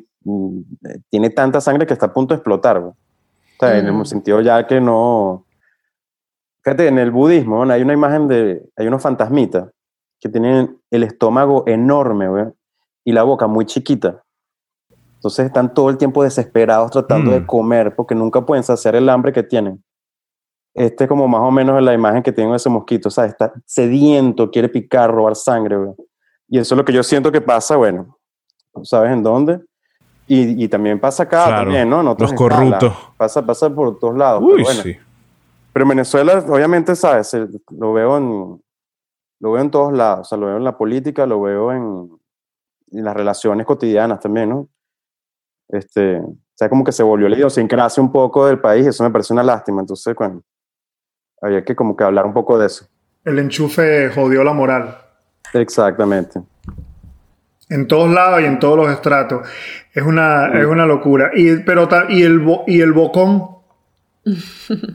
tiene tanta sangre que está a punto de explotar, ¿no? O sea, en el sentido ya que no... Fíjate, en el budismo, ¿no? Hay una imagen hay unos fantasmitas que tienen el estómago enorme, ¿ve? Y la boca muy chiquita. Entonces están todo el tiempo desesperados tratando de comer porque nunca pueden saciar el hambre que tienen. Es como más o menos la imagen que tienen de ese mosquito. O sea, está sediento, quiere picar, robar sangre, ¿ve? Y eso es lo que yo siento que pasa, bueno, ¿no sabes en dónde? Y también pasa acá, claro, también, ¿no? Los corruptos. Pasa por todos lados. Uy, pero bueno. Sí. Pero en Venezuela, obviamente, ¿sabes? Lo veo en todos lados, o sea, lo veo en la política, lo veo en las relaciones cotidianas también, ¿no? O sea, como que se volvió la idiosincrasia un poco del país, eso me parece una lástima, entonces, bueno, había que como que hablar un poco de eso. El enchufe jodió la moral. Exactamente. En todos lados y en todos los estratos. Es una locura. ¿Y el bocón?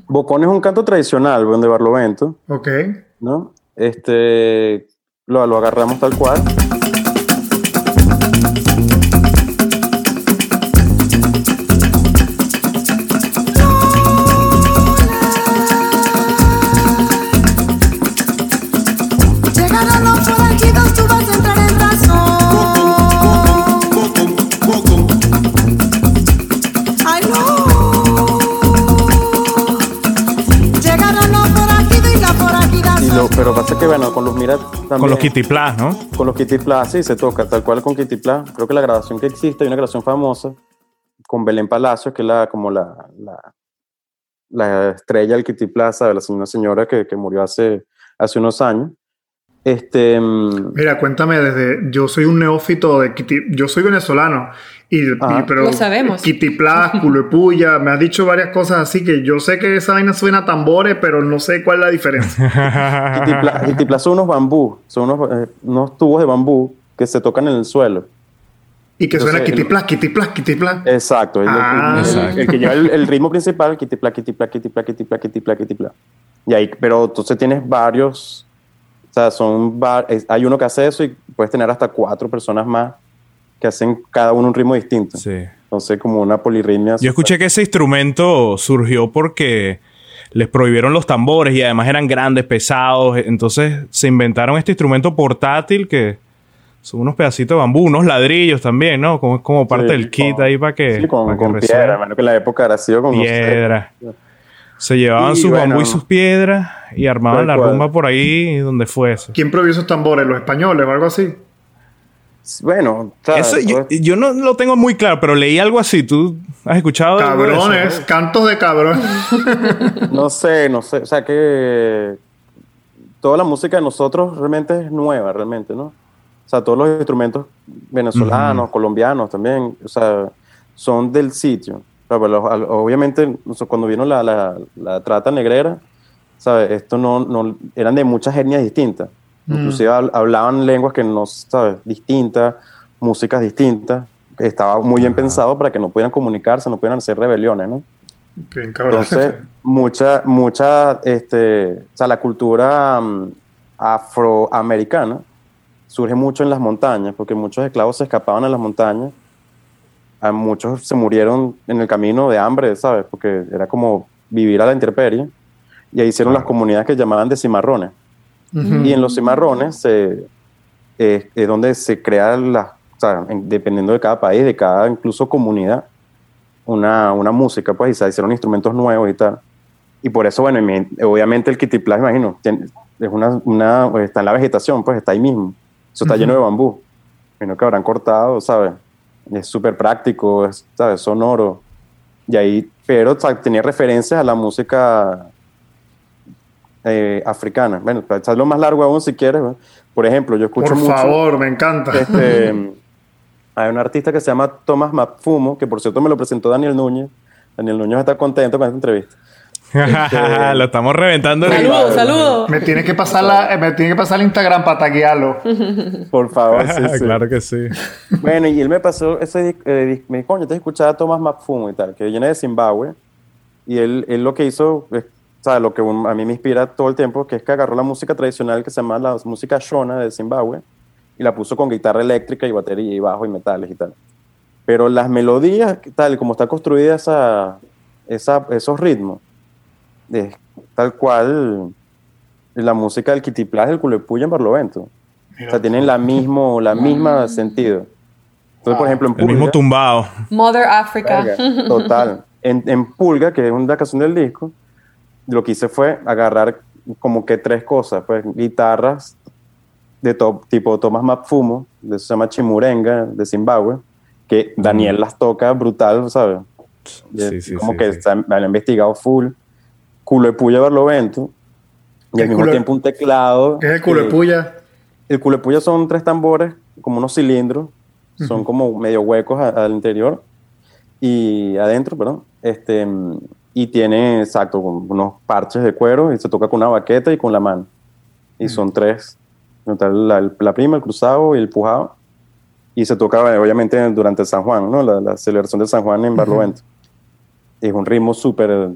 Bocón es un canto tradicional, de Barlovento. Ok. ¿No? Lo agarramos tal cual. Llegarán los forajidos, tú vas a entrar en razón. Ay, no. Llegarán los forajidos y la forajida. Pero pasa que, bueno, con Luzmira también... Con los Kitiplas, ¿no? Con los Kitiplas, sí, se toca, tal cual con Kitiplas. Creo que la grabación que existe, hay una grabación famosa con Belén Palacios, que es la estrella del Kitiplas, ¿sabes? Una señora que murió hace unos años. Mira, cuéntame yo soy un neófito de Kitiplas, yo soy venezolano, pero lo sabemos. Kitiplas, culepulla, me has dicho varias cosas así que yo sé que esa vaina suena a tambores, pero no sé cuál es la diferencia. Kitiplas son unos bambú, unos tubos de bambú que se tocan en el suelo. Y que entonces, suena kitiplas, kitiplas, kitiplas. Exacto, el que lleva el ritmo principal, kitiplas, kitiplas, kitiplas, kitiplas, kitiplas, kitiplas. Y ahí, pero entonces tienes varios... O sea, hay uno que hace eso y puedes tener hasta 4 personas más que hacen cada uno un ritmo distinto. Sí. Entonces, como una polirritmia. Yo escuché que ese instrumento surgió porque les prohibieron los tambores y además eran grandes, pesados. Entonces, se inventaron este instrumento portátil que son unos pedacitos de bambú, unos ladrillos también, ¿no? Como parte del kit ahí para que... Sí, con piedra, hermano, que en la época era sido con... Piedra. No sé. Se llevaban sus bambú y sus piedras y armaban la rumba por ahí donde fuese. ¿Quién prohibió esos tambores? ¿Los españoles o algo así? Bueno, eso yo no lo tengo muy claro, pero leí algo así. ¿Tú has escuchado? Cabrones, eso? Cantos de cabrón. No sé. O sea que toda la música de nosotros realmente es nueva, realmente, ¿no? O sea, todos los instrumentos venezolanos, colombianos también, o sea, son del sitio. Obviamente, cuando vino la trata negrera, ¿sabes? Esto no eran de muchas etnias distintas. Inclusive hablaban lenguas que no, ¿sabes? Distintas, músicas distintas. Estaba muy bien pensado para que no pudieran comunicarse, no pudieran hacer rebeliones, ¿no? Bien, cabrón. Entonces, o sea, la cultura afroamericana surge mucho en las montañas, porque muchos esclavos se escapaban a las montañas. A muchos se murieron en el camino de hambre, ¿sabes? Porque era como vivir a la intemperie. Y ahí hicieron las comunidades que llamaban de cimarrones. Uh-huh. Y en los cimarrones es donde se crea, o sea, dependiendo de cada país, de cada incluso comunidad, una música, pues, y se hicieron instrumentos nuevos y tal. Y por eso, bueno, obviamente el kitiplá, imagino, es está en la vegetación, pues, está ahí mismo. Eso está lleno de bambú. Imagino que habrán cortado, ¿sabes? Es súper práctico, es, ¿sabes? Sonoro. Y ahí, pero tenía referencias a la música africana. Bueno, para echarlo más largo aún si quieres. ¿No? Por ejemplo, yo escucho mucho... Por favor, me encanta. Hay un artista que se llama Thomas Mapfumo, que por cierto me lo presentó Daniel Núñez. Daniel Núñez está contento con esta entrevista. Lo estamos reventando. Saludos. Me tiene que pasar el Instagram para taguearlo. Por favor, sí. Claro que sí. Bueno, y él me pasó ese me dijo, coño, te escuchaba a Thomas Mapfumo y tal, que viene de Zimbabue, y él lo que hizo, o sea, lo que a mí me inspira todo el tiempo, que es que agarró la música tradicional que se llama la música shona de Zimbabue y la puso con guitarra eléctrica y batería y bajo y metales y tal. Pero las melodías, tal como está construida esos ritmos, es tal cual la música del kitiplá del culepulla en Barlovento. Mira, o sea, tienen la misma sentido. Entonces, por ejemplo, en Pulga... El mismo tumbado. Mother Africa. Total. En Pulga, que es una canción del disco, lo que hice fue agarrar como que tres cosas. Pues guitarras de tipo Thomas Mapfumo, de eso se llama Chimurenga, de Zimbabue, que Daniel las toca brutal, ¿sabes? Sí, me han investigado full. Culo de puya Barlovento, y al mismo tiempo un teclado. ¿Qué es el culo de puya? El culo de puya son tres tambores, como unos cilindros, son como medio huecos al interior y adentro, perdón. Y tiene, exacto, unos parches de cuero y se toca con una baqueta y con la mano. Y son tres: la prima, el cruzado y el pujado. Y se toca, obviamente, durante el San Juan, ¿no? La celebración de San Juan en Barlovento. Es un ritmo súper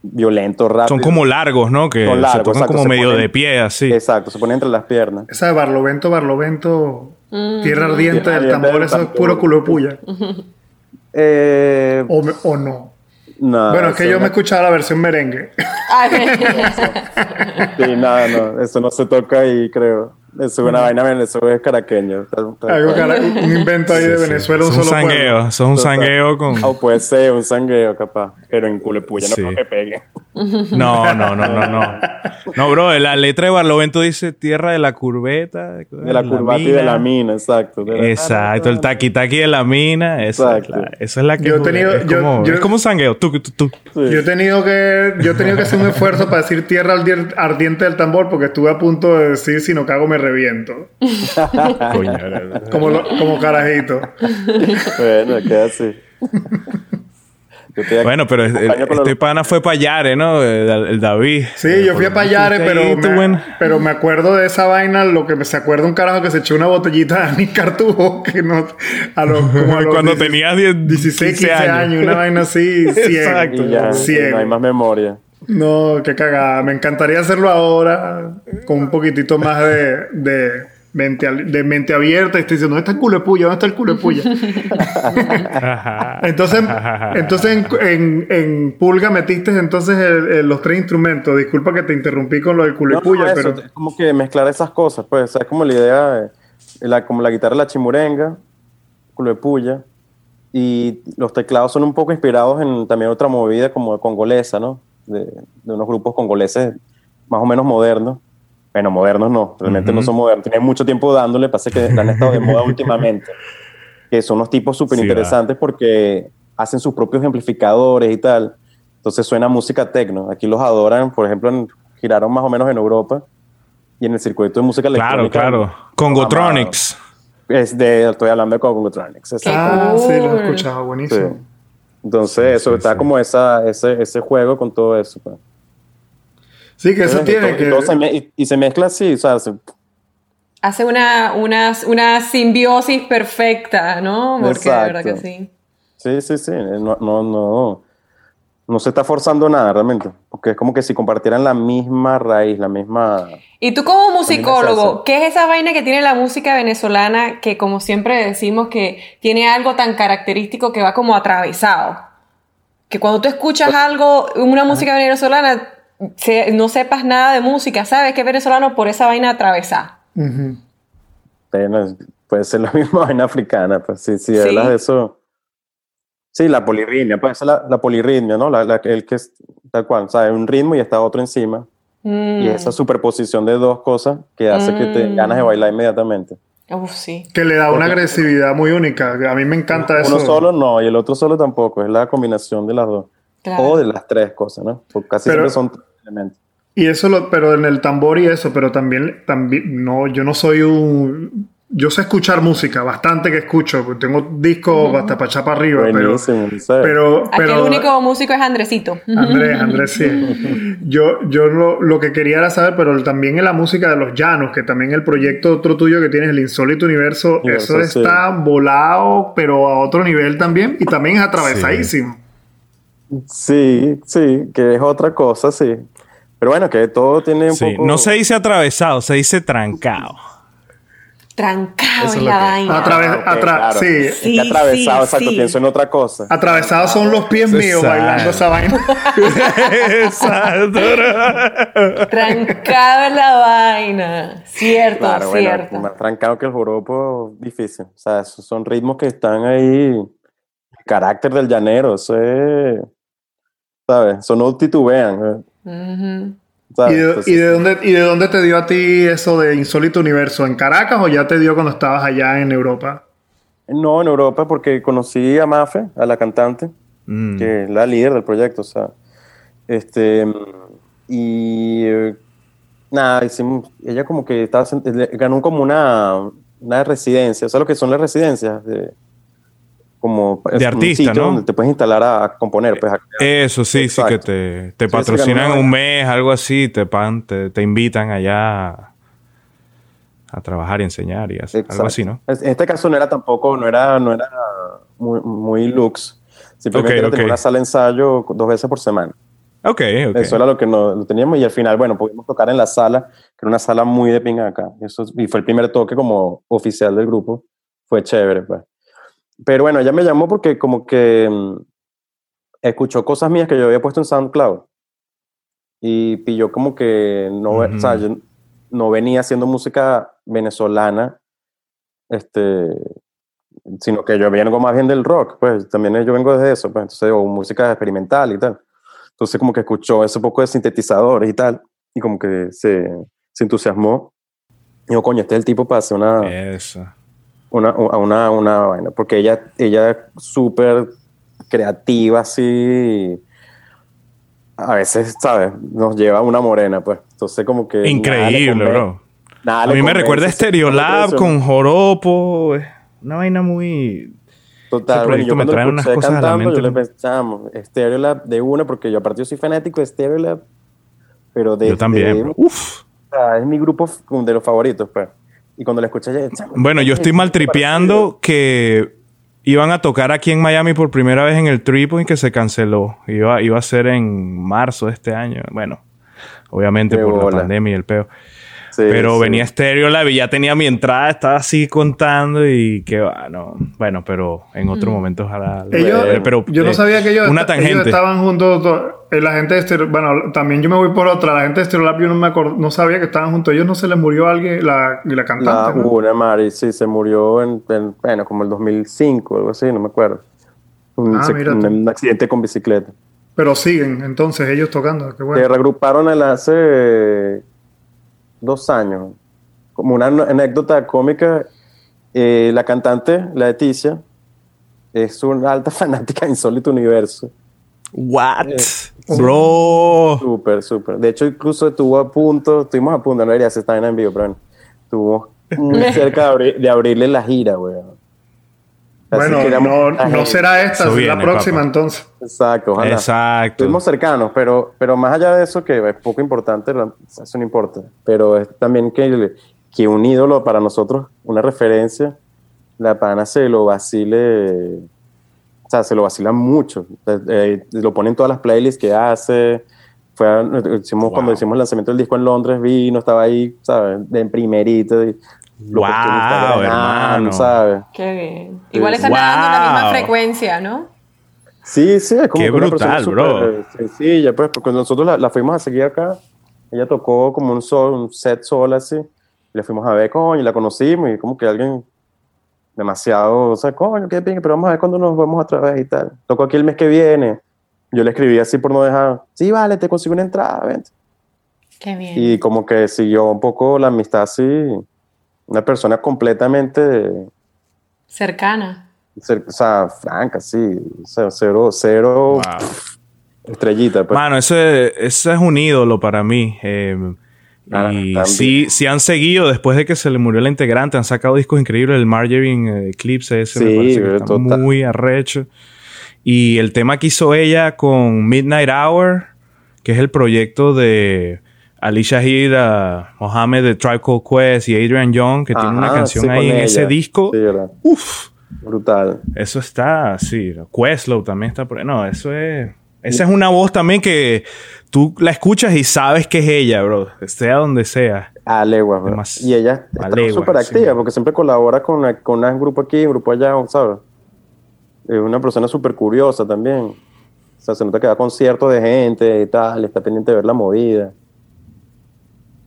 violento, rápido. Son como largos, ¿no? Que son largos, se tocan como medio de pie, así. Exacto, se ponen entre las piernas. Esa de Barlovento, tierra ardiente del tambor, eso es puro culo de puya. O no. No. Bueno, es que yo me escuchaba la versión merengue. Sí, no, eso no se toca ahí, creo. Eso es una vaina venezolana, es caraqueño. Un invento ahí de Venezuela, un solo pueblo. Son un sangueo con... O puede ser un sangueo, capaz. Pero en culepulla no creo que pegue. No. No, bro, la letra de Barlovento dice tierra de la curveta. De la curvata y de la mina, exacto. Exacto, el taqui-taqui de la mina. Esa es la que... Es como un sangueo. Yo he tenido que hacer un esfuerzo para decir tierra ardiente del tambor porque estuve a punto de decir si no cago me reviento. como carajito. Bueno, queda así. Bueno, pero este pana fue para Yare, ¿no? El David. Sí, yo fui a Payare, pero me acuerdo de esa vaina, lo que se acuerda un carajo que se echó una botellita a mi cartujo, que no... Cuando tenías 16, 15 años, una vaina así, ciego. No hay más memoria. No, qué cagada. Me encantaría hacerlo ahora con un poquitito más de mente abierta. Estoy diciendo, ¿dónde está el culo de puya? ¿Dónde está el culo de puya? Entonces en Pulga metiste entonces los tres instrumentos. Disculpa que te interrumpí con lo del culo de puya, pero... Es como que mezclar esas cosas, pues. O sea, es como la idea de como la guitarra de la chimurenga, culo de puya. Y los teclados son un poco inspirados en también otra movida como congolesa, ¿no? De unos grupos congoleses más o menos modernos Bueno, modernos no, realmente no son modernos. Tienen mucho tiempo dándole, pasa que han estado de moda últimamente. Que son unos tipos súper interesantes porque hacen sus propios amplificadores y tal. Entonces suena música techno. Aquí los adoran, por ejemplo, giraron más o menos en Europa y en el circuito de música electrónica. Claro, claro. Congotronics. Estoy hablando de Congotronics. Sí, lo he escuchado, buenísimo. Sí. Entonces eso está como ese juego con todo eso. Sí, que eso tiene se mezcla así, o sea... Hace una simbiosis perfecta, ¿no? Porque de verdad que sí. Sí. No se está forzando nada realmente. Porque es como que si compartieran la misma raíz, la misma... Y tú como musicólogo, ¿qué es esa vaina que tiene la música venezolana que, como siempre decimos, que tiene algo tan característico que va como atravesado? Que cuando tú escuchas una música venezolana... no sepas nada de música, sabes que es venezolano por esa vaina atravesada. Uh-huh. Bueno, puede ser la misma vaina africana, pues sí. Hablas de eso. Sí, la polirritmia, puede ser la polirritmia, ¿no? El que es tal cual, ¿sabes? Un ritmo y está otro encima. Mm. Y esa superposición de dos cosas que hace que te ganas de bailar inmediatamente. Sí. Que le da una agresividad muy única. A mí me encanta eso. Uno solo no, y el otro solo tampoco. Es la combinación de las dos. Claro. O de las tres cosas, ¿no? Porque casi siempre son tres elementos. Y eso, pero en el tambor y eso, pero también no, yo no soy un... Yo sé escuchar música, bastante que escucho, porque tengo discos hasta para allá para arriba. Buenísimo, pero aquí el único músico es Andresito. Andrés, sí. Yo lo que quería era saber, pero también en la música de los llanos, que también el proyecto otro tuyo que tienes, el Insólito Universo, eso está volado, pero a otro nivel también, y también es atravesadísimo. Sí. Sí, que es otra cosa, sí. Pero bueno, que todo tiene un poco... No se dice atravesado, se dice trancado. Trancado en la vaina. Claro. Sí, atravesado, exacto, pienso en otra cosa. Atravesados son los pies míos bailando esa vaina. Exacto. Trancado en la vaina. Cierto, claro, cierto. Bueno, más trancado que el joropo, difícil. O sea, esos son ritmos que están ahí... Carácter del llanero, eso es... ¿Sabes? Eso no titubean. Uh-huh. ¿Sabes? ¿Y de dónde te dio a ti eso de Insólito Universo? ¿En Caracas o ya te dio cuando estabas allá en Europa? No, en Europa, porque conocí a Mafe, a la cantante, que es la líder del proyecto, o sea... ella como que ganó como una residencia, o sea, lo que son las residencias como de artista, ¿no? Donde te puedes instalar a componer, pues. Eso sí, exacto. Sí, que te patrocinan un mes, algo así, te invitan allá a trabajar y enseñar y hacer algo así, ¿no? En este caso no era muy lux. Simplemente tener una sala de ensayo 2 veces por semana. Okay. Eso era lo que no teníamos y al final, bueno, pudimos tocar en la sala, que era una sala muy de pinga acá. Y fue el primer toque como oficial del grupo. Fue chévere, pues. Pero bueno, ella me llamó porque como que escuchó cosas mías que yo había puesto en SoundCloud y pilló como que o sea, yo no venía haciendo música venezolana, sino que yo vengo más bien del rock, pues también yo vengo desde eso, pues entonces o música experimental y tal. Entonces como que escuchó ese poco de sintetizadores y tal y como que se entusiasmó y dijo, coño, este es el tipo para hacer una vaina, porque ella es súper creativa, así a veces, ¿sabes? Nos lleva una morena, pues. Entonces como que... Increíble, bro. A mí me recuerda a Stereolab con joropo, una vaina muy... Total, bueno, yo me trae unas cosas cantando, a la mente. Yo le pensamos, Stereolab de una, porque yo aparte yo soy fanático de Stereolab, pero de... Yo también, bro. Uf. O sea, es mi grupo de los favoritos, pues. Y cuando la escuché... Bueno, yo estoy maltripeando que iban a tocar aquí en Miami por primera vez en el Triple y que se canceló. Iba a ser en marzo de este año. Bueno, obviamente por la pandemia y el peo. Sí, pero venía Stereolab y ya tenía mi entrada, estaba así contando y que bueno, pero en otro momento ojalá... yo no sabía que ellos estaban juntos... La gente de Stereolab... Bueno, también yo me voy por otra. La gente de Stereolab yo no sabía que estaban juntos. ¿Ellos no se les murió a alguien? La cantante. Una Mari, sí. Se murió como el 2005 o algo así. No me acuerdo. Un accidente con bicicleta. Pero siguen entonces ellos tocando. Qué bueno. Se reagruparon hace 2 años, como una anécdota cómica, la cantante, la Leticia, es una alta fanática de Insólito Universo. What? Bro. Súper, súper. De hecho, incluso estuvimos a punto, no debería hacer también en vivo, pero bueno, estuvo muy cerca de abrirle la gira, güey. Bueno, no será esta, será la próxima, entonces. Exacto, ojalá. Exacto. Estuvimos cercanos, pero más allá de eso, que es poco importante, eso no importa. Pero es también que un ídolo para nosotros, una referencia, la pana se lo vacile. O sea, se lo vacila mucho. Lo pone en todas las playlists que hace. Wow. Cuando hicimos el lanzamiento del disco en Londres, vino, estaba ahí, ¿sabes? De primerito. Y lo wow, hermano, ¿sabes? Qué bien. Igual están dando la misma frecuencia, ¿no? Sí, sí. Es como qué brutal, bro. Sencilla, pues, porque nosotros la fuimos a seguir acá. Ella tocó como un set sola, así. Le fuimos a ver, coño, y la conocimos. Y como que alguien... demasiado, o sea, coño, qué pingue, pero vamos a ver cuándo nos vemos otra vez y tal. Tocó aquí el mes que viene. Yo le escribí así por no dejar, sí, vale, te consigo una entrada, vente. Qué bien. Y como que siguió un poco la amistad así, una persona completamente... cercana. O sea, franca, sí. O sea, cero wow. Estrellita. Pues. Mano, ese es un ídolo para mí. Y sí han seguido después de que se le murió la integrante, han sacado discos increíbles. El Margarine Eclipse ese, sí, me parece que está total. Muy arrecho. Y el tema que hizo ella con Midnight Hour, que es el proyecto de Ali Shahid, Mohamed de Tribe Called Quest y Adrian Young, que tiene una canción sí, ahí en ese disco. Sí, ¡uf! Brutal. Eso está, sí. Questlove también está por ahí. No, eso es... Esa es una voz también que tú la escuchas y sabes que es ella, bro. Sea donde sea. A legua, bro. Además, y ella está súper activa, sí, porque siempre colabora con un grupo aquí, un grupo allá, ¿sabes? Es una persona súper curiosa también. O sea, se nota que da conciertos de gente y tal. Está pendiente de ver la movida.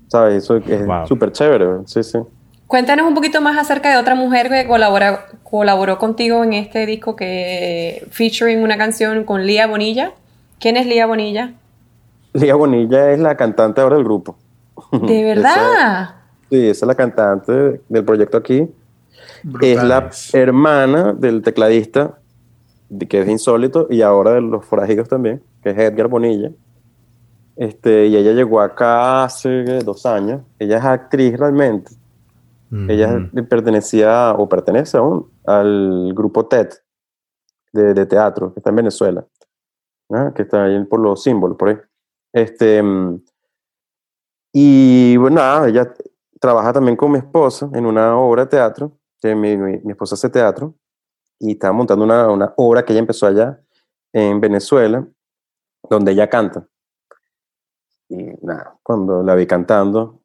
¿Sabes? Eso es wow. Súper chévere, bro. Sí, sí. Cuéntanos un poquito más acerca de otra mujer que colaboró contigo en este disco que featuring una canción con Lía Bonilla. ¿Quién es Lía Bonilla? Lía Bonilla es la cantante ahora del grupo. ¿De verdad? Esa es la cantante del proyecto aquí. Brutales. Es la hermana del tecladista, que es Insólito, y ahora de los Forajidos también, que es Edgar Bonilla. Y ella llegó acá hace 2 años. Ella es actriz realmente. Mm-hmm. Ella pertenece aún, al grupo TED de teatro, que está en Venezuela. Que está ahí por los símbolos, por ahí. Y bueno, ella trabaja también con mi esposa en una obra de teatro, que mi esposa hace teatro, y estaba montando una obra que ella empezó allá en Venezuela, donde ella canta. Y cuando la vi cantando...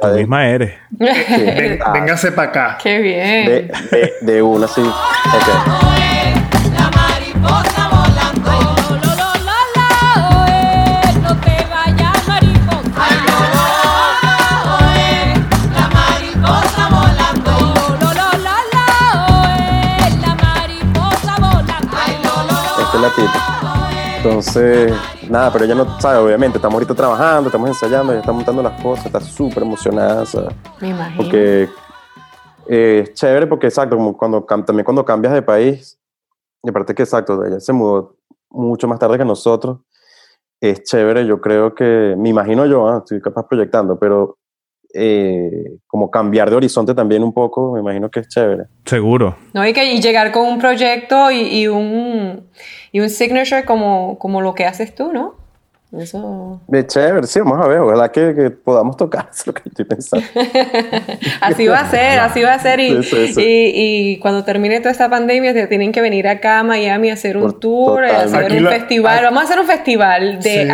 Tú misma eres. Sí. Véngase para acá. Qué bien. De una, sí. Okay. La mariposa. Entonces, nada, pero ella no sabe, obviamente, estamos ahorita trabajando, estamos ensayando, ella está montando las cosas, está súper emocionada, ¿sabes? Me imagino. Porque es chévere porque, exacto, como también cuando cambias de país, y aparte que, exacto, ella se mudó mucho más tarde que nosotros, es chévere, yo creo que, me imagino yo, estoy capaz proyectando, pero como cambiar de horizonte también un poco, me imagino que es chévere. Seguro. No, y llegar con un proyecto y un signature como lo que haces tú, ¿no? Eso... Es chévere, sí, vamos a ver, ojalá que podamos tocar, eso es lo que estoy pensando. así va a ser. Sí. Y cuando termine toda esta pandemia, te tienen que venir acá a Miami a hacer un tour, a hacer un festival. Vamos a hacer un festival de sí.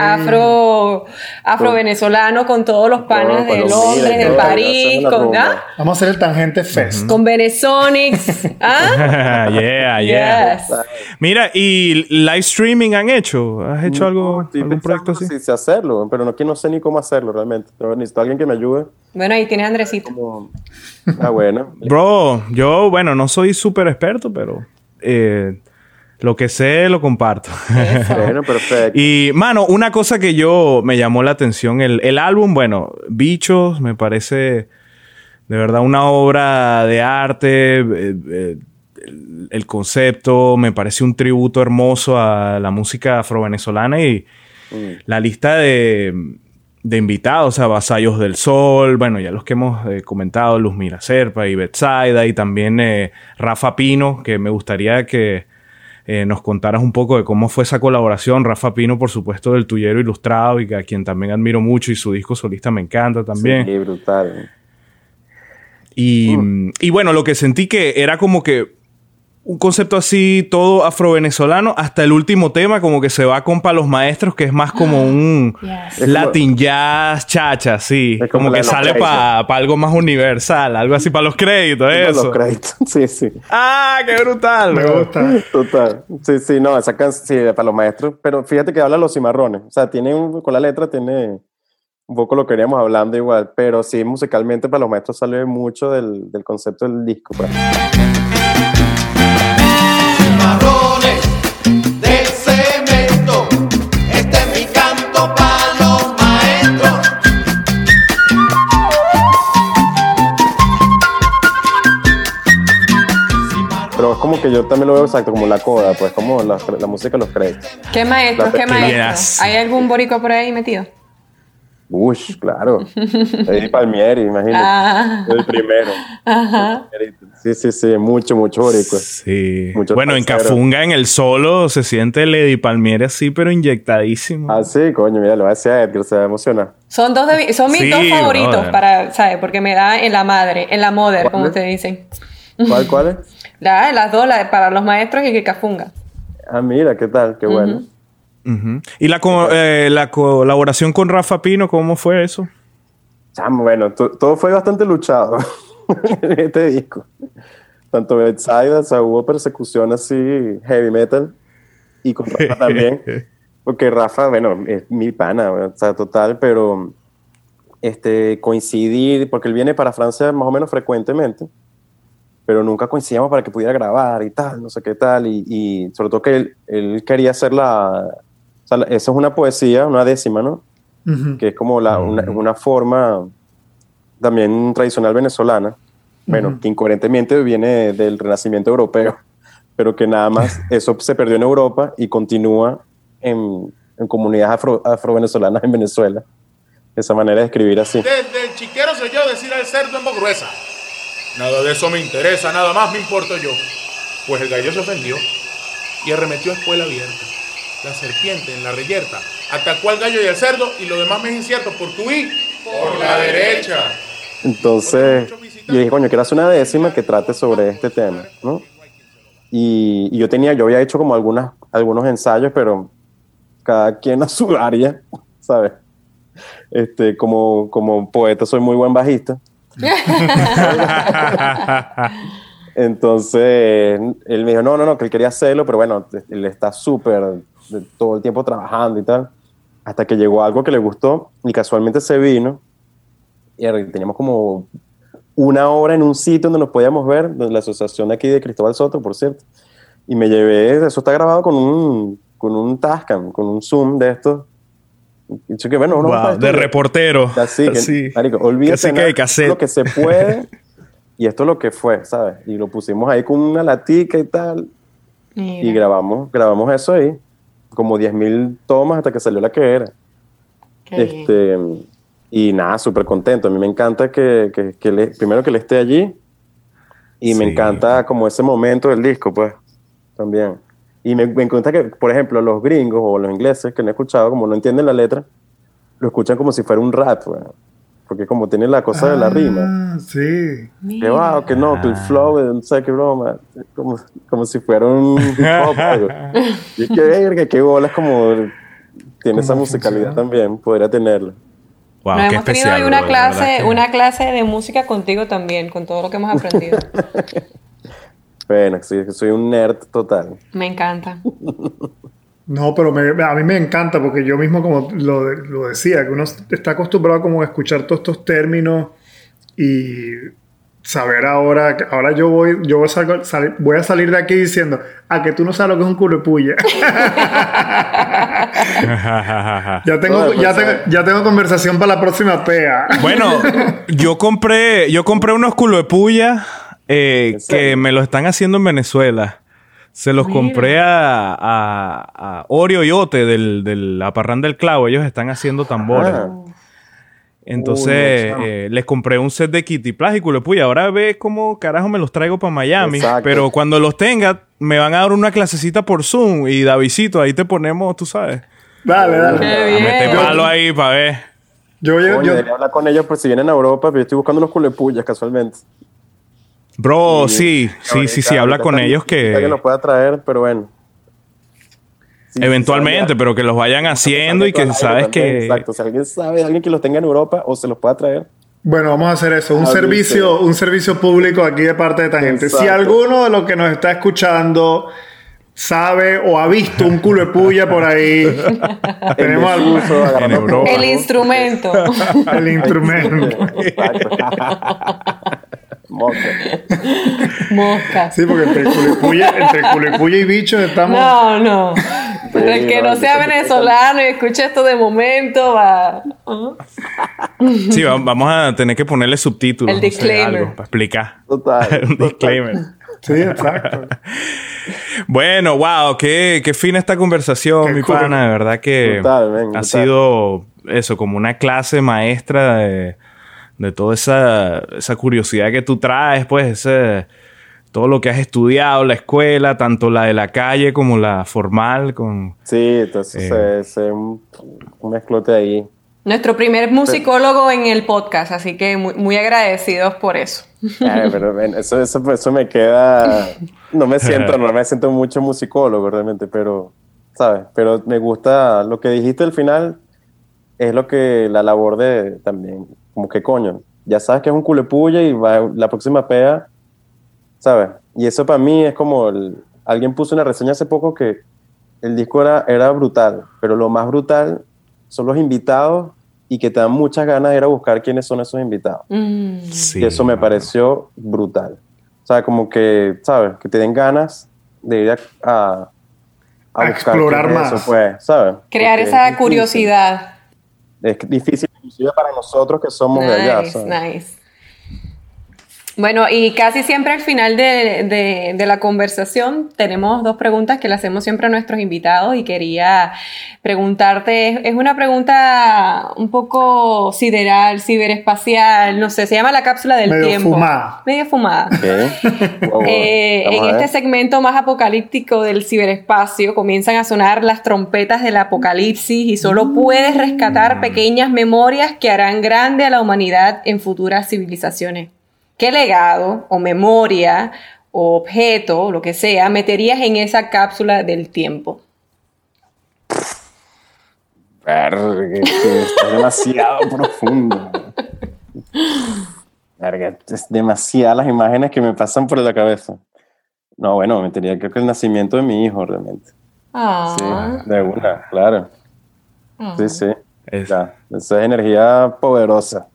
afro-venezolano con todos los panas de Londres, de París. Vamos a hacer el Tangente Fest. Con Venezonics. ¿Ah? yeah. Yes. Mira, ¿y live streaming han hecho? ¿Has hecho algo? ¿Algún proyecto sí? Sí, hacerlo, pero no sé ni cómo hacerlo realmente. Pero necesito a alguien que me ayude. Bueno, ahí tienes a Andresito. Bueno. Bro, yo, no soy súper experto, pero Lo que sé, lo comparto. Bueno, perfecto. Y, mano, una cosa que yo me llamó la atención. El álbum, bueno, Bichos, me parece de verdad una obra de arte. El concepto me parece un tributo hermoso a la música afrovenezolana. Y la lista de invitados, o sea, Vasallos del Sol, bueno, ya los que hemos comentado, Luzmira Zerpa y Betsayda, y también Rafa Pino, que me gustaría que nos contaras un poco de cómo fue esa colaboración. Rafa Pino, por supuesto, del Tuyero Ilustrado, y a quien también admiro mucho, y su disco solista me encanta también. Sí, brutal. Y bueno, lo que sentí que era como que un concepto así, todo afrovenezolano, hasta el último tema, como que se va con Palos Maestros, que es más como un Latin jazz, chacha, sí. Como que sale para algo más universal, algo así para los créditos, eso. Para los créditos, sí, sí. ¡Ah, qué brutal! Me gusta. Total. Sí, sí, no, esa canción, sí, para los maestros. Pero fíjate que habla de los cimarrones. O sea, tiene con la letra tiene un poco lo que veníamos hablando igual. Pero sí, musicalmente, para los maestros sale mucho del concepto del disco. Pues. Marrones de cemento, este es mi canto para los maestros. Pero es como que yo también lo veo exacto como la coda, pues como la música los créditos. ¿Qué maestros? ¿Qué maestros? ¿Hay algún boricua por ahí metido? Uy, claro. Eddie Palmieri, imagínate. Ah. El primero. Ajá. Sí, sí, sí. Mucho, mucho boricua. Sí. Mucho bueno, tercero. En Cafunga, en el solo, se siente el Eddie Palmieri así, pero inyectadísimo. Ah, sí, coño, mira, lo va a decir Edgar, se va a emocionar. Son mis dos favoritos, no, para, ¿sabes? Porque me da en la madre, en la mother, como ustedes dicen. ¿Cuál es? Las dos, la de Para los Maestros y que Cafunga. Ah, mira, qué tal, qué bueno. Uh-huh. Uh-huh. Y la colaboración con Rafa Pino, ¿cómo fue eso? Bueno, todo fue bastante luchado en este disco. Tanto Betsayda, o sea, hubo persecución así, heavy metal, y con Rafa también. Porque Rafa, bueno, es mi pana, bueno, o sea, total, pero coincidir, porque él viene para Francia más o menos frecuentemente, pero nunca coincidíamos para que pudiera grabar y tal, no sé qué tal, y sobre todo que él quería hacer o sea, eso es una poesía, una décima, ¿no? Uh-huh. Que es como una forma también tradicional venezolana, bueno, uh-huh, que incoherentemente viene del Renacimiento europeo, pero que nada más eso se perdió en Europa y continúa en comunidades afro-venezolanas en Venezuela. Esa manera de escribir así. Desde el chiquero soy yo decir al cerdo en voz gruesa. Nada de eso me interesa, nada más me importo yo. Pues el gallo se ofendió y arremetió a espuela abierta. La serpiente en la reyerta atacó al gallo y al cerdo, y lo demás me es incierto porque huí por la derecha. Entonces, yo dije, coño, quiero hacer una décima que trate sobre este tema, ¿no? Y yo había hecho como algunos ensayos, pero cada quien a su área, ¿sabes? Como poeta soy muy buen bajista. Entonces él me dijo no, que él quería hacerlo, pero bueno, él está súper todo el tiempo trabajando y tal, hasta que llegó algo que le gustó y casualmente se vino, y teníamos como una hora en un sitio donde nos podíamos ver, de la asociación de aquí de Cristóbal Soto, por cierto, y me llevé, eso está grabado con un Tascam, con un Zoom de estos. Que, bueno, wow, de reportero. Así. Marico, olvídate de lo que se puede. Y esto es lo que fue, ¿sabes? Y lo pusimos ahí con una latica y tal. Mira. Y grabamos eso ahí. Como 10.000 tomas hasta que salió la que era. Y nada, súper contento. A mí me encanta que primero que le esté allí. Y sí, me encanta como ese momento del disco, pues. También. Y me encanta que, por ejemplo, los gringos o los ingleses que no he escuchado, como no entienden la letra, lo escuchan como si fuera un rap, güey. Porque como tiene la cosa de la rima. Sí. Que va, que no, que el flow, no sé qué broma. Como si fuera un hip hop, algo. Y es que verga, qué bolas como tiene esa musicalidad funciona? También, podría tenerla. Wow, qué hemos especial. Tenido hoy una clase de música contigo también, con todo lo que hemos aprendido. Bueno, soy un nerd total. Me encanta. No, pero a mí me encanta porque yo mismo, como lo decía, que uno está acostumbrado como a escuchar todos estos términos y saber ahora yo voy a salir de aquí diciendo, a que tú no sabes lo que es un culepulla. ya tengo conversación para la próxima pea. Bueno, yo compré unos culepullas que me los están haciendo en Venezuela. Se los compré a Oreo y Ote de la Parranda del Clavo. Ellos están haciendo tambores. Ah. Entonces, les compré un set de Kitty Plas y culepulla. Ahora ve cómo carajo me los traigo para Miami. Exacto. Pero cuando los tenga, me van a dar una clasecita por Zoom. Y Davidcito, ahí te ponemos, tú sabes. Dale. Mete palo ahí para ver. Yo debería hablar con ellos por si vienen a Europa. Pero yo estoy buscando unos culepullas casualmente. Bro, sí, habla con ellos que los pueda traer, pero bueno. Sí, eventualmente, sabe, pero que los vayan haciendo y que sabes también, que... Exacto, si alguien sabe, alguien que los tenga en Europa o se los pueda traer. Bueno, vamos a hacer eso, un servicio público aquí de parte de esta gente. Si alguno de los que nos está escuchando sabe o ha visto un culo de puya por ahí, tenemos algún uso. El instrumento. El instrumento. Mosca. Sí, porque entre culo y puya y bichos estamos... No. Sí, el que no sea venezolano y escuche esto de momento va... Sí, vamos a tener que ponerle subtítulos. El disclaimer. No sé, algo para explicar. Total. Un disclaimer. Sí, exacto. Bueno, wow, qué fina esta conversación, mi pana. De verdad que total. Sido eso, como una clase maestra de toda esa curiosidad que tú traes, pues, todo lo que has estudiado, la escuela, tanto la de la calle como la formal. Sí, entonces es un mezclote ahí. Nuestro primer musicólogo en el podcast, así que muy, muy agradecidos por eso. Pero eso me queda... No me siento mucho musicólogo realmente, pero, ¿sabes? Pero me gusta lo que dijiste al final, es lo que la labor de también... Como que coño, ya sabes que es un culepulla y va la próxima pea, ¿sabes? Y eso para mí es como alguien puso una reseña hace poco que el disco era brutal, pero lo más brutal son los invitados y que te dan muchas ganas de ir a buscar quiénes son esos invitados. Sí, y eso me pareció brutal. O sea, como que, ¿sabes? Que te den ganas de ir a explorar más. Eso, pues, ¿sabes? Crear porque esa curiosidad. Es difícil, inclusive para nosotros que somos de allá. ¿Sabes? Bueno, y casi siempre al final de la conversación tenemos dos preguntas que le hacemos siempre a nuestros invitados y quería preguntarte, es una pregunta un poco sideral, ciberespacial, no sé, se llama la cápsula del tiempo. Medio fumada. Okay. Wow. En este segmento más apocalíptico del ciberespacio comienzan a sonar las trompetas del apocalipsis y solo puedes rescatar pequeñas memorias que harán grande a la humanidad en futuras civilizaciones. ¿Qué legado o memoria o objeto, lo que sea, meterías en esa cápsula del tiempo? Verga, está demasiado profundo. Verga, es demasiadas las imágenes que me pasan por la cabeza. No, bueno, metería creo que el nacimiento de mi hijo realmente. Ah. Sí, de una, claro. Ah. Sí. Esa es energía poderosa.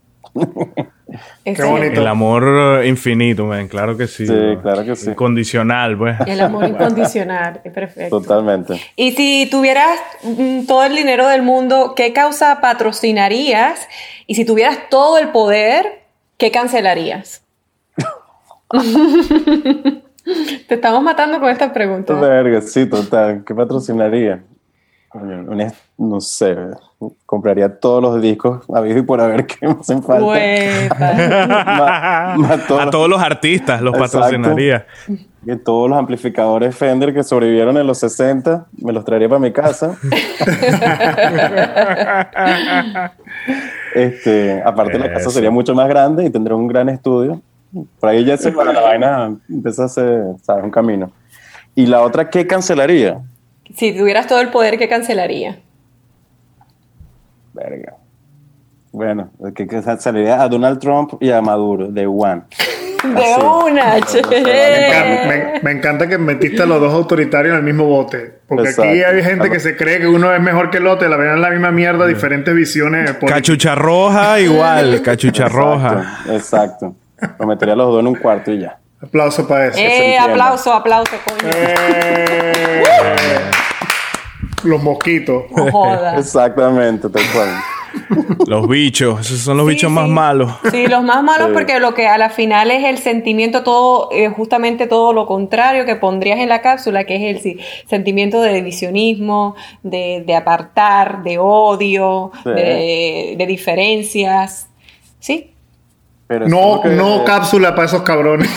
Qué bonito. El amor infinito, man. Claro que sí. Sí, ¿no? Claro que sí. Incondicional, pues. El amor incondicional, es perfecto. Totalmente. Y si tuvieras todo el dinero del mundo, ¿qué causa patrocinarías? Y si tuvieras todo el poder, ¿qué cancelarías? Te estamos matando con esta pregunta. Verga, sí, total. ¿Qué patrocinaría? No sé, compraría todos los discos habido y por haber que me hacen falta. A todos los artistas los patrocinaría. Y todos los amplificadores Fender que sobrevivieron en los 60 me los traería para mi casa. Aparte la casa sería mucho más grande y tendría un gran estudio. Por ahí ya se para la vaina empieza a hacer, ¿sabes? Un camino. Y la otra, ¿qué cancelaría? Si tuvieras todo el poder, ¿qué cancelaría? Verga. Bueno, que cancelaría a Donald Trump y a Maduro, de one. De una, che. Me encanta que metiste a los dos autoritarios en el mismo bote. Porque exacto. Aquí hay gente que se cree que uno es mejor que el otro, la verán la misma mierda, diferentes visiones. Cachucha roja, igual. Cachucha roja. Exacto. Lo metería a los dos en un cuarto y ya. Aplauso para eso. Aplauso, coño. Los mosquitos. No jodas. Exactamente, te acuerdas. Los bichos, esos son los bichos más malos. Sí, los más malos porque lo que a la final es el sentimiento todo, justamente todo lo contrario que pondrías en la cápsula, que es el sentimiento de divisionismo, de apartar, de odio, de diferencias. Sí. Pero no cápsula para esos cabrones.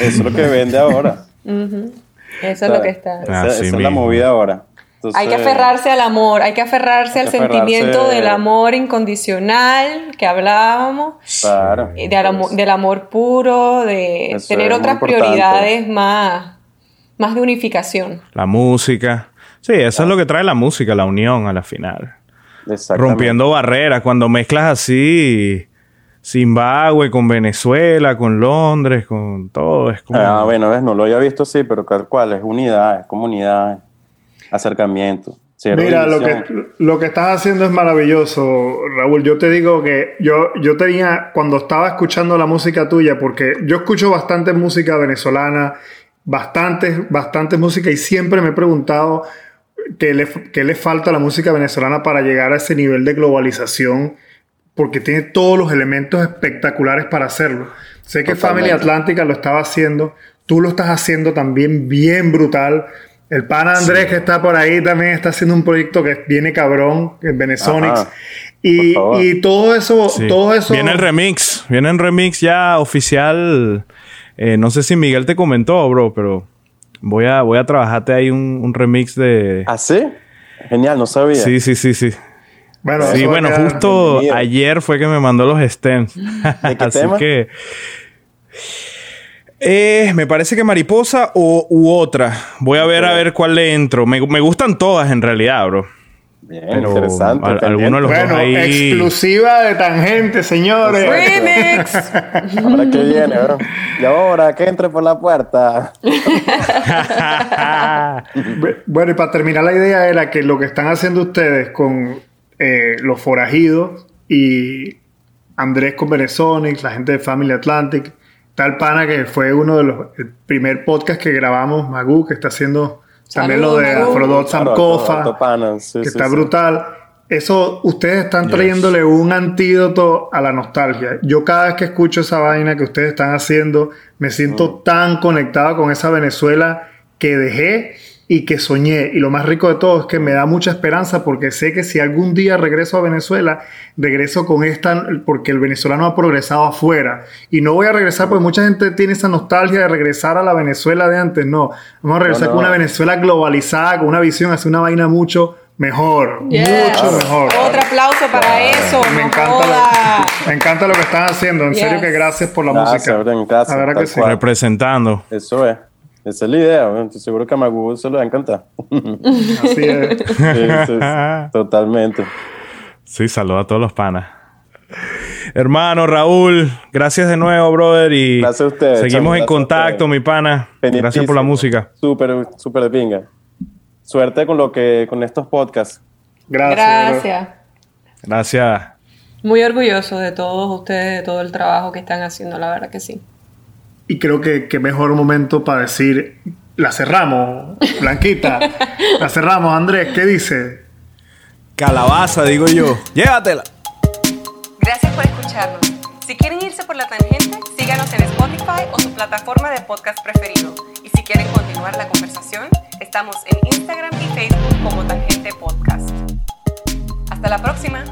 Eso es lo que vende ahora. Uh-huh. Eso es lo que está. Esa es la movida ahora. Entonces, hay que aferrarse al amor, hay que aferrarse al sentimiento del amor incondicional que hablábamos, claro, del amor puro, de tener otras prioridades más de unificación. La música, sí, eso es lo que trae la música, la unión a la final. Rompiendo barreras, cuando mezclas así Zimbabue con Venezuela, con Londres, con todo, es como... Ah, bueno, ves, no lo había visto así, pero tal cual, es unidad, es comunidad. Acercamiento. Mira, lo que estás haciendo es maravilloso, Raúl. Yo te digo que yo tenía, cuando estaba escuchando la música tuya, porque yo escucho bastante música venezolana, bastante música, y siempre me he preguntado qué le falta a la música venezolana para llegar a ese nivel de globalización, porque tiene todos los elementos espectaculares para hacerlo. Sé que Family Atlántica lo estaba haciendo, tú lo estás haciendo también bien brutal. El pana Andrés que está por ahí también está haciendo un proyecto que viene cabrón, el Venesonics. Y todo eso... Viene el remix ya oficial. No sé si Miguel te comentó, bro, pero voy a trabajarte ahí un remix de... ¿Ah, sí? Genial, no sabía. Sí. Bueno, sí, justo entendido. Ayer fue que me mandó los stems. ¿De qué así tema? Que... me parece que mariposa u otra. Voy a ver cuál le entro. Me gustan todas en realidad, bro. Bien, pero interesante. Alguno de los dos ahí... exclusiva de Tangente, señores. ¡Remix! Ahora que viene, bro. Y ahora que entre por la puerta. Bueno, y para terminar, la idea era que lo que están haciendo ustedes con Los Forajidos y Andrés con Venesonics, la gente de Family Atlantic... Tal pana que fue uno de el primer podcast que grabamos, Magú, que está haciendo también lo de Afrodot Sankofa, que está brutal. Eso, ustedes están trayéndole un antídoto a la nostalgia. Yo cada vez que escucho esa vaina que ustedes están haciendo, me siento tan conectado con esa Venezuela que dejé y que soñé. Y lo más rico de todo es que me da mucha esperanza porque sé que si algún día regreso a Venezuela, regreso con esta... Porque el venezolano ha progresado afuera. Y no voy a regresar porque mucha gente tiene esa nostalgia de regresar a la Venezuela de antes. No, vamos a regresar con una Venezuela globalizada, con una visión, hacer una vaina mucho mejor. Mucho mejor. Otro aplauso para eso. Me encanta lo que están haciendo. En serio que gracias por la música. Gracias, la verdad que sí. Representando. Eso es. Esa es la idea, estoy seguro que a Magu se le va a encantar. Así es. Sí, totalmente. Sí, saludo a todos los panas. Hermano Raúl, gracias de nuevo, brother. Y gracias a ustedes. Seguimos en contacto, mi pana. Gracias por la música. Súper de pinga. Suerte con estos podcasts. Gracias. Muy orgulloso de todos ustedes, de todo el trabajo que están haciendo, la verdad que sí. Y creo que mejor momento para decir, la cerramos, Blanquita. La cerramos, Andrés. ¿Qué dice? Calabaza, digo yo. Llévatela. Gracias por escucharnos. Si quieren irse por la tangente, síganos en Spotify o su plataforma de podcast preferido. Y si quieren continuar la conversación, estamos en Instagram y Facebook como Tangente Podcast. Hasta la próxima.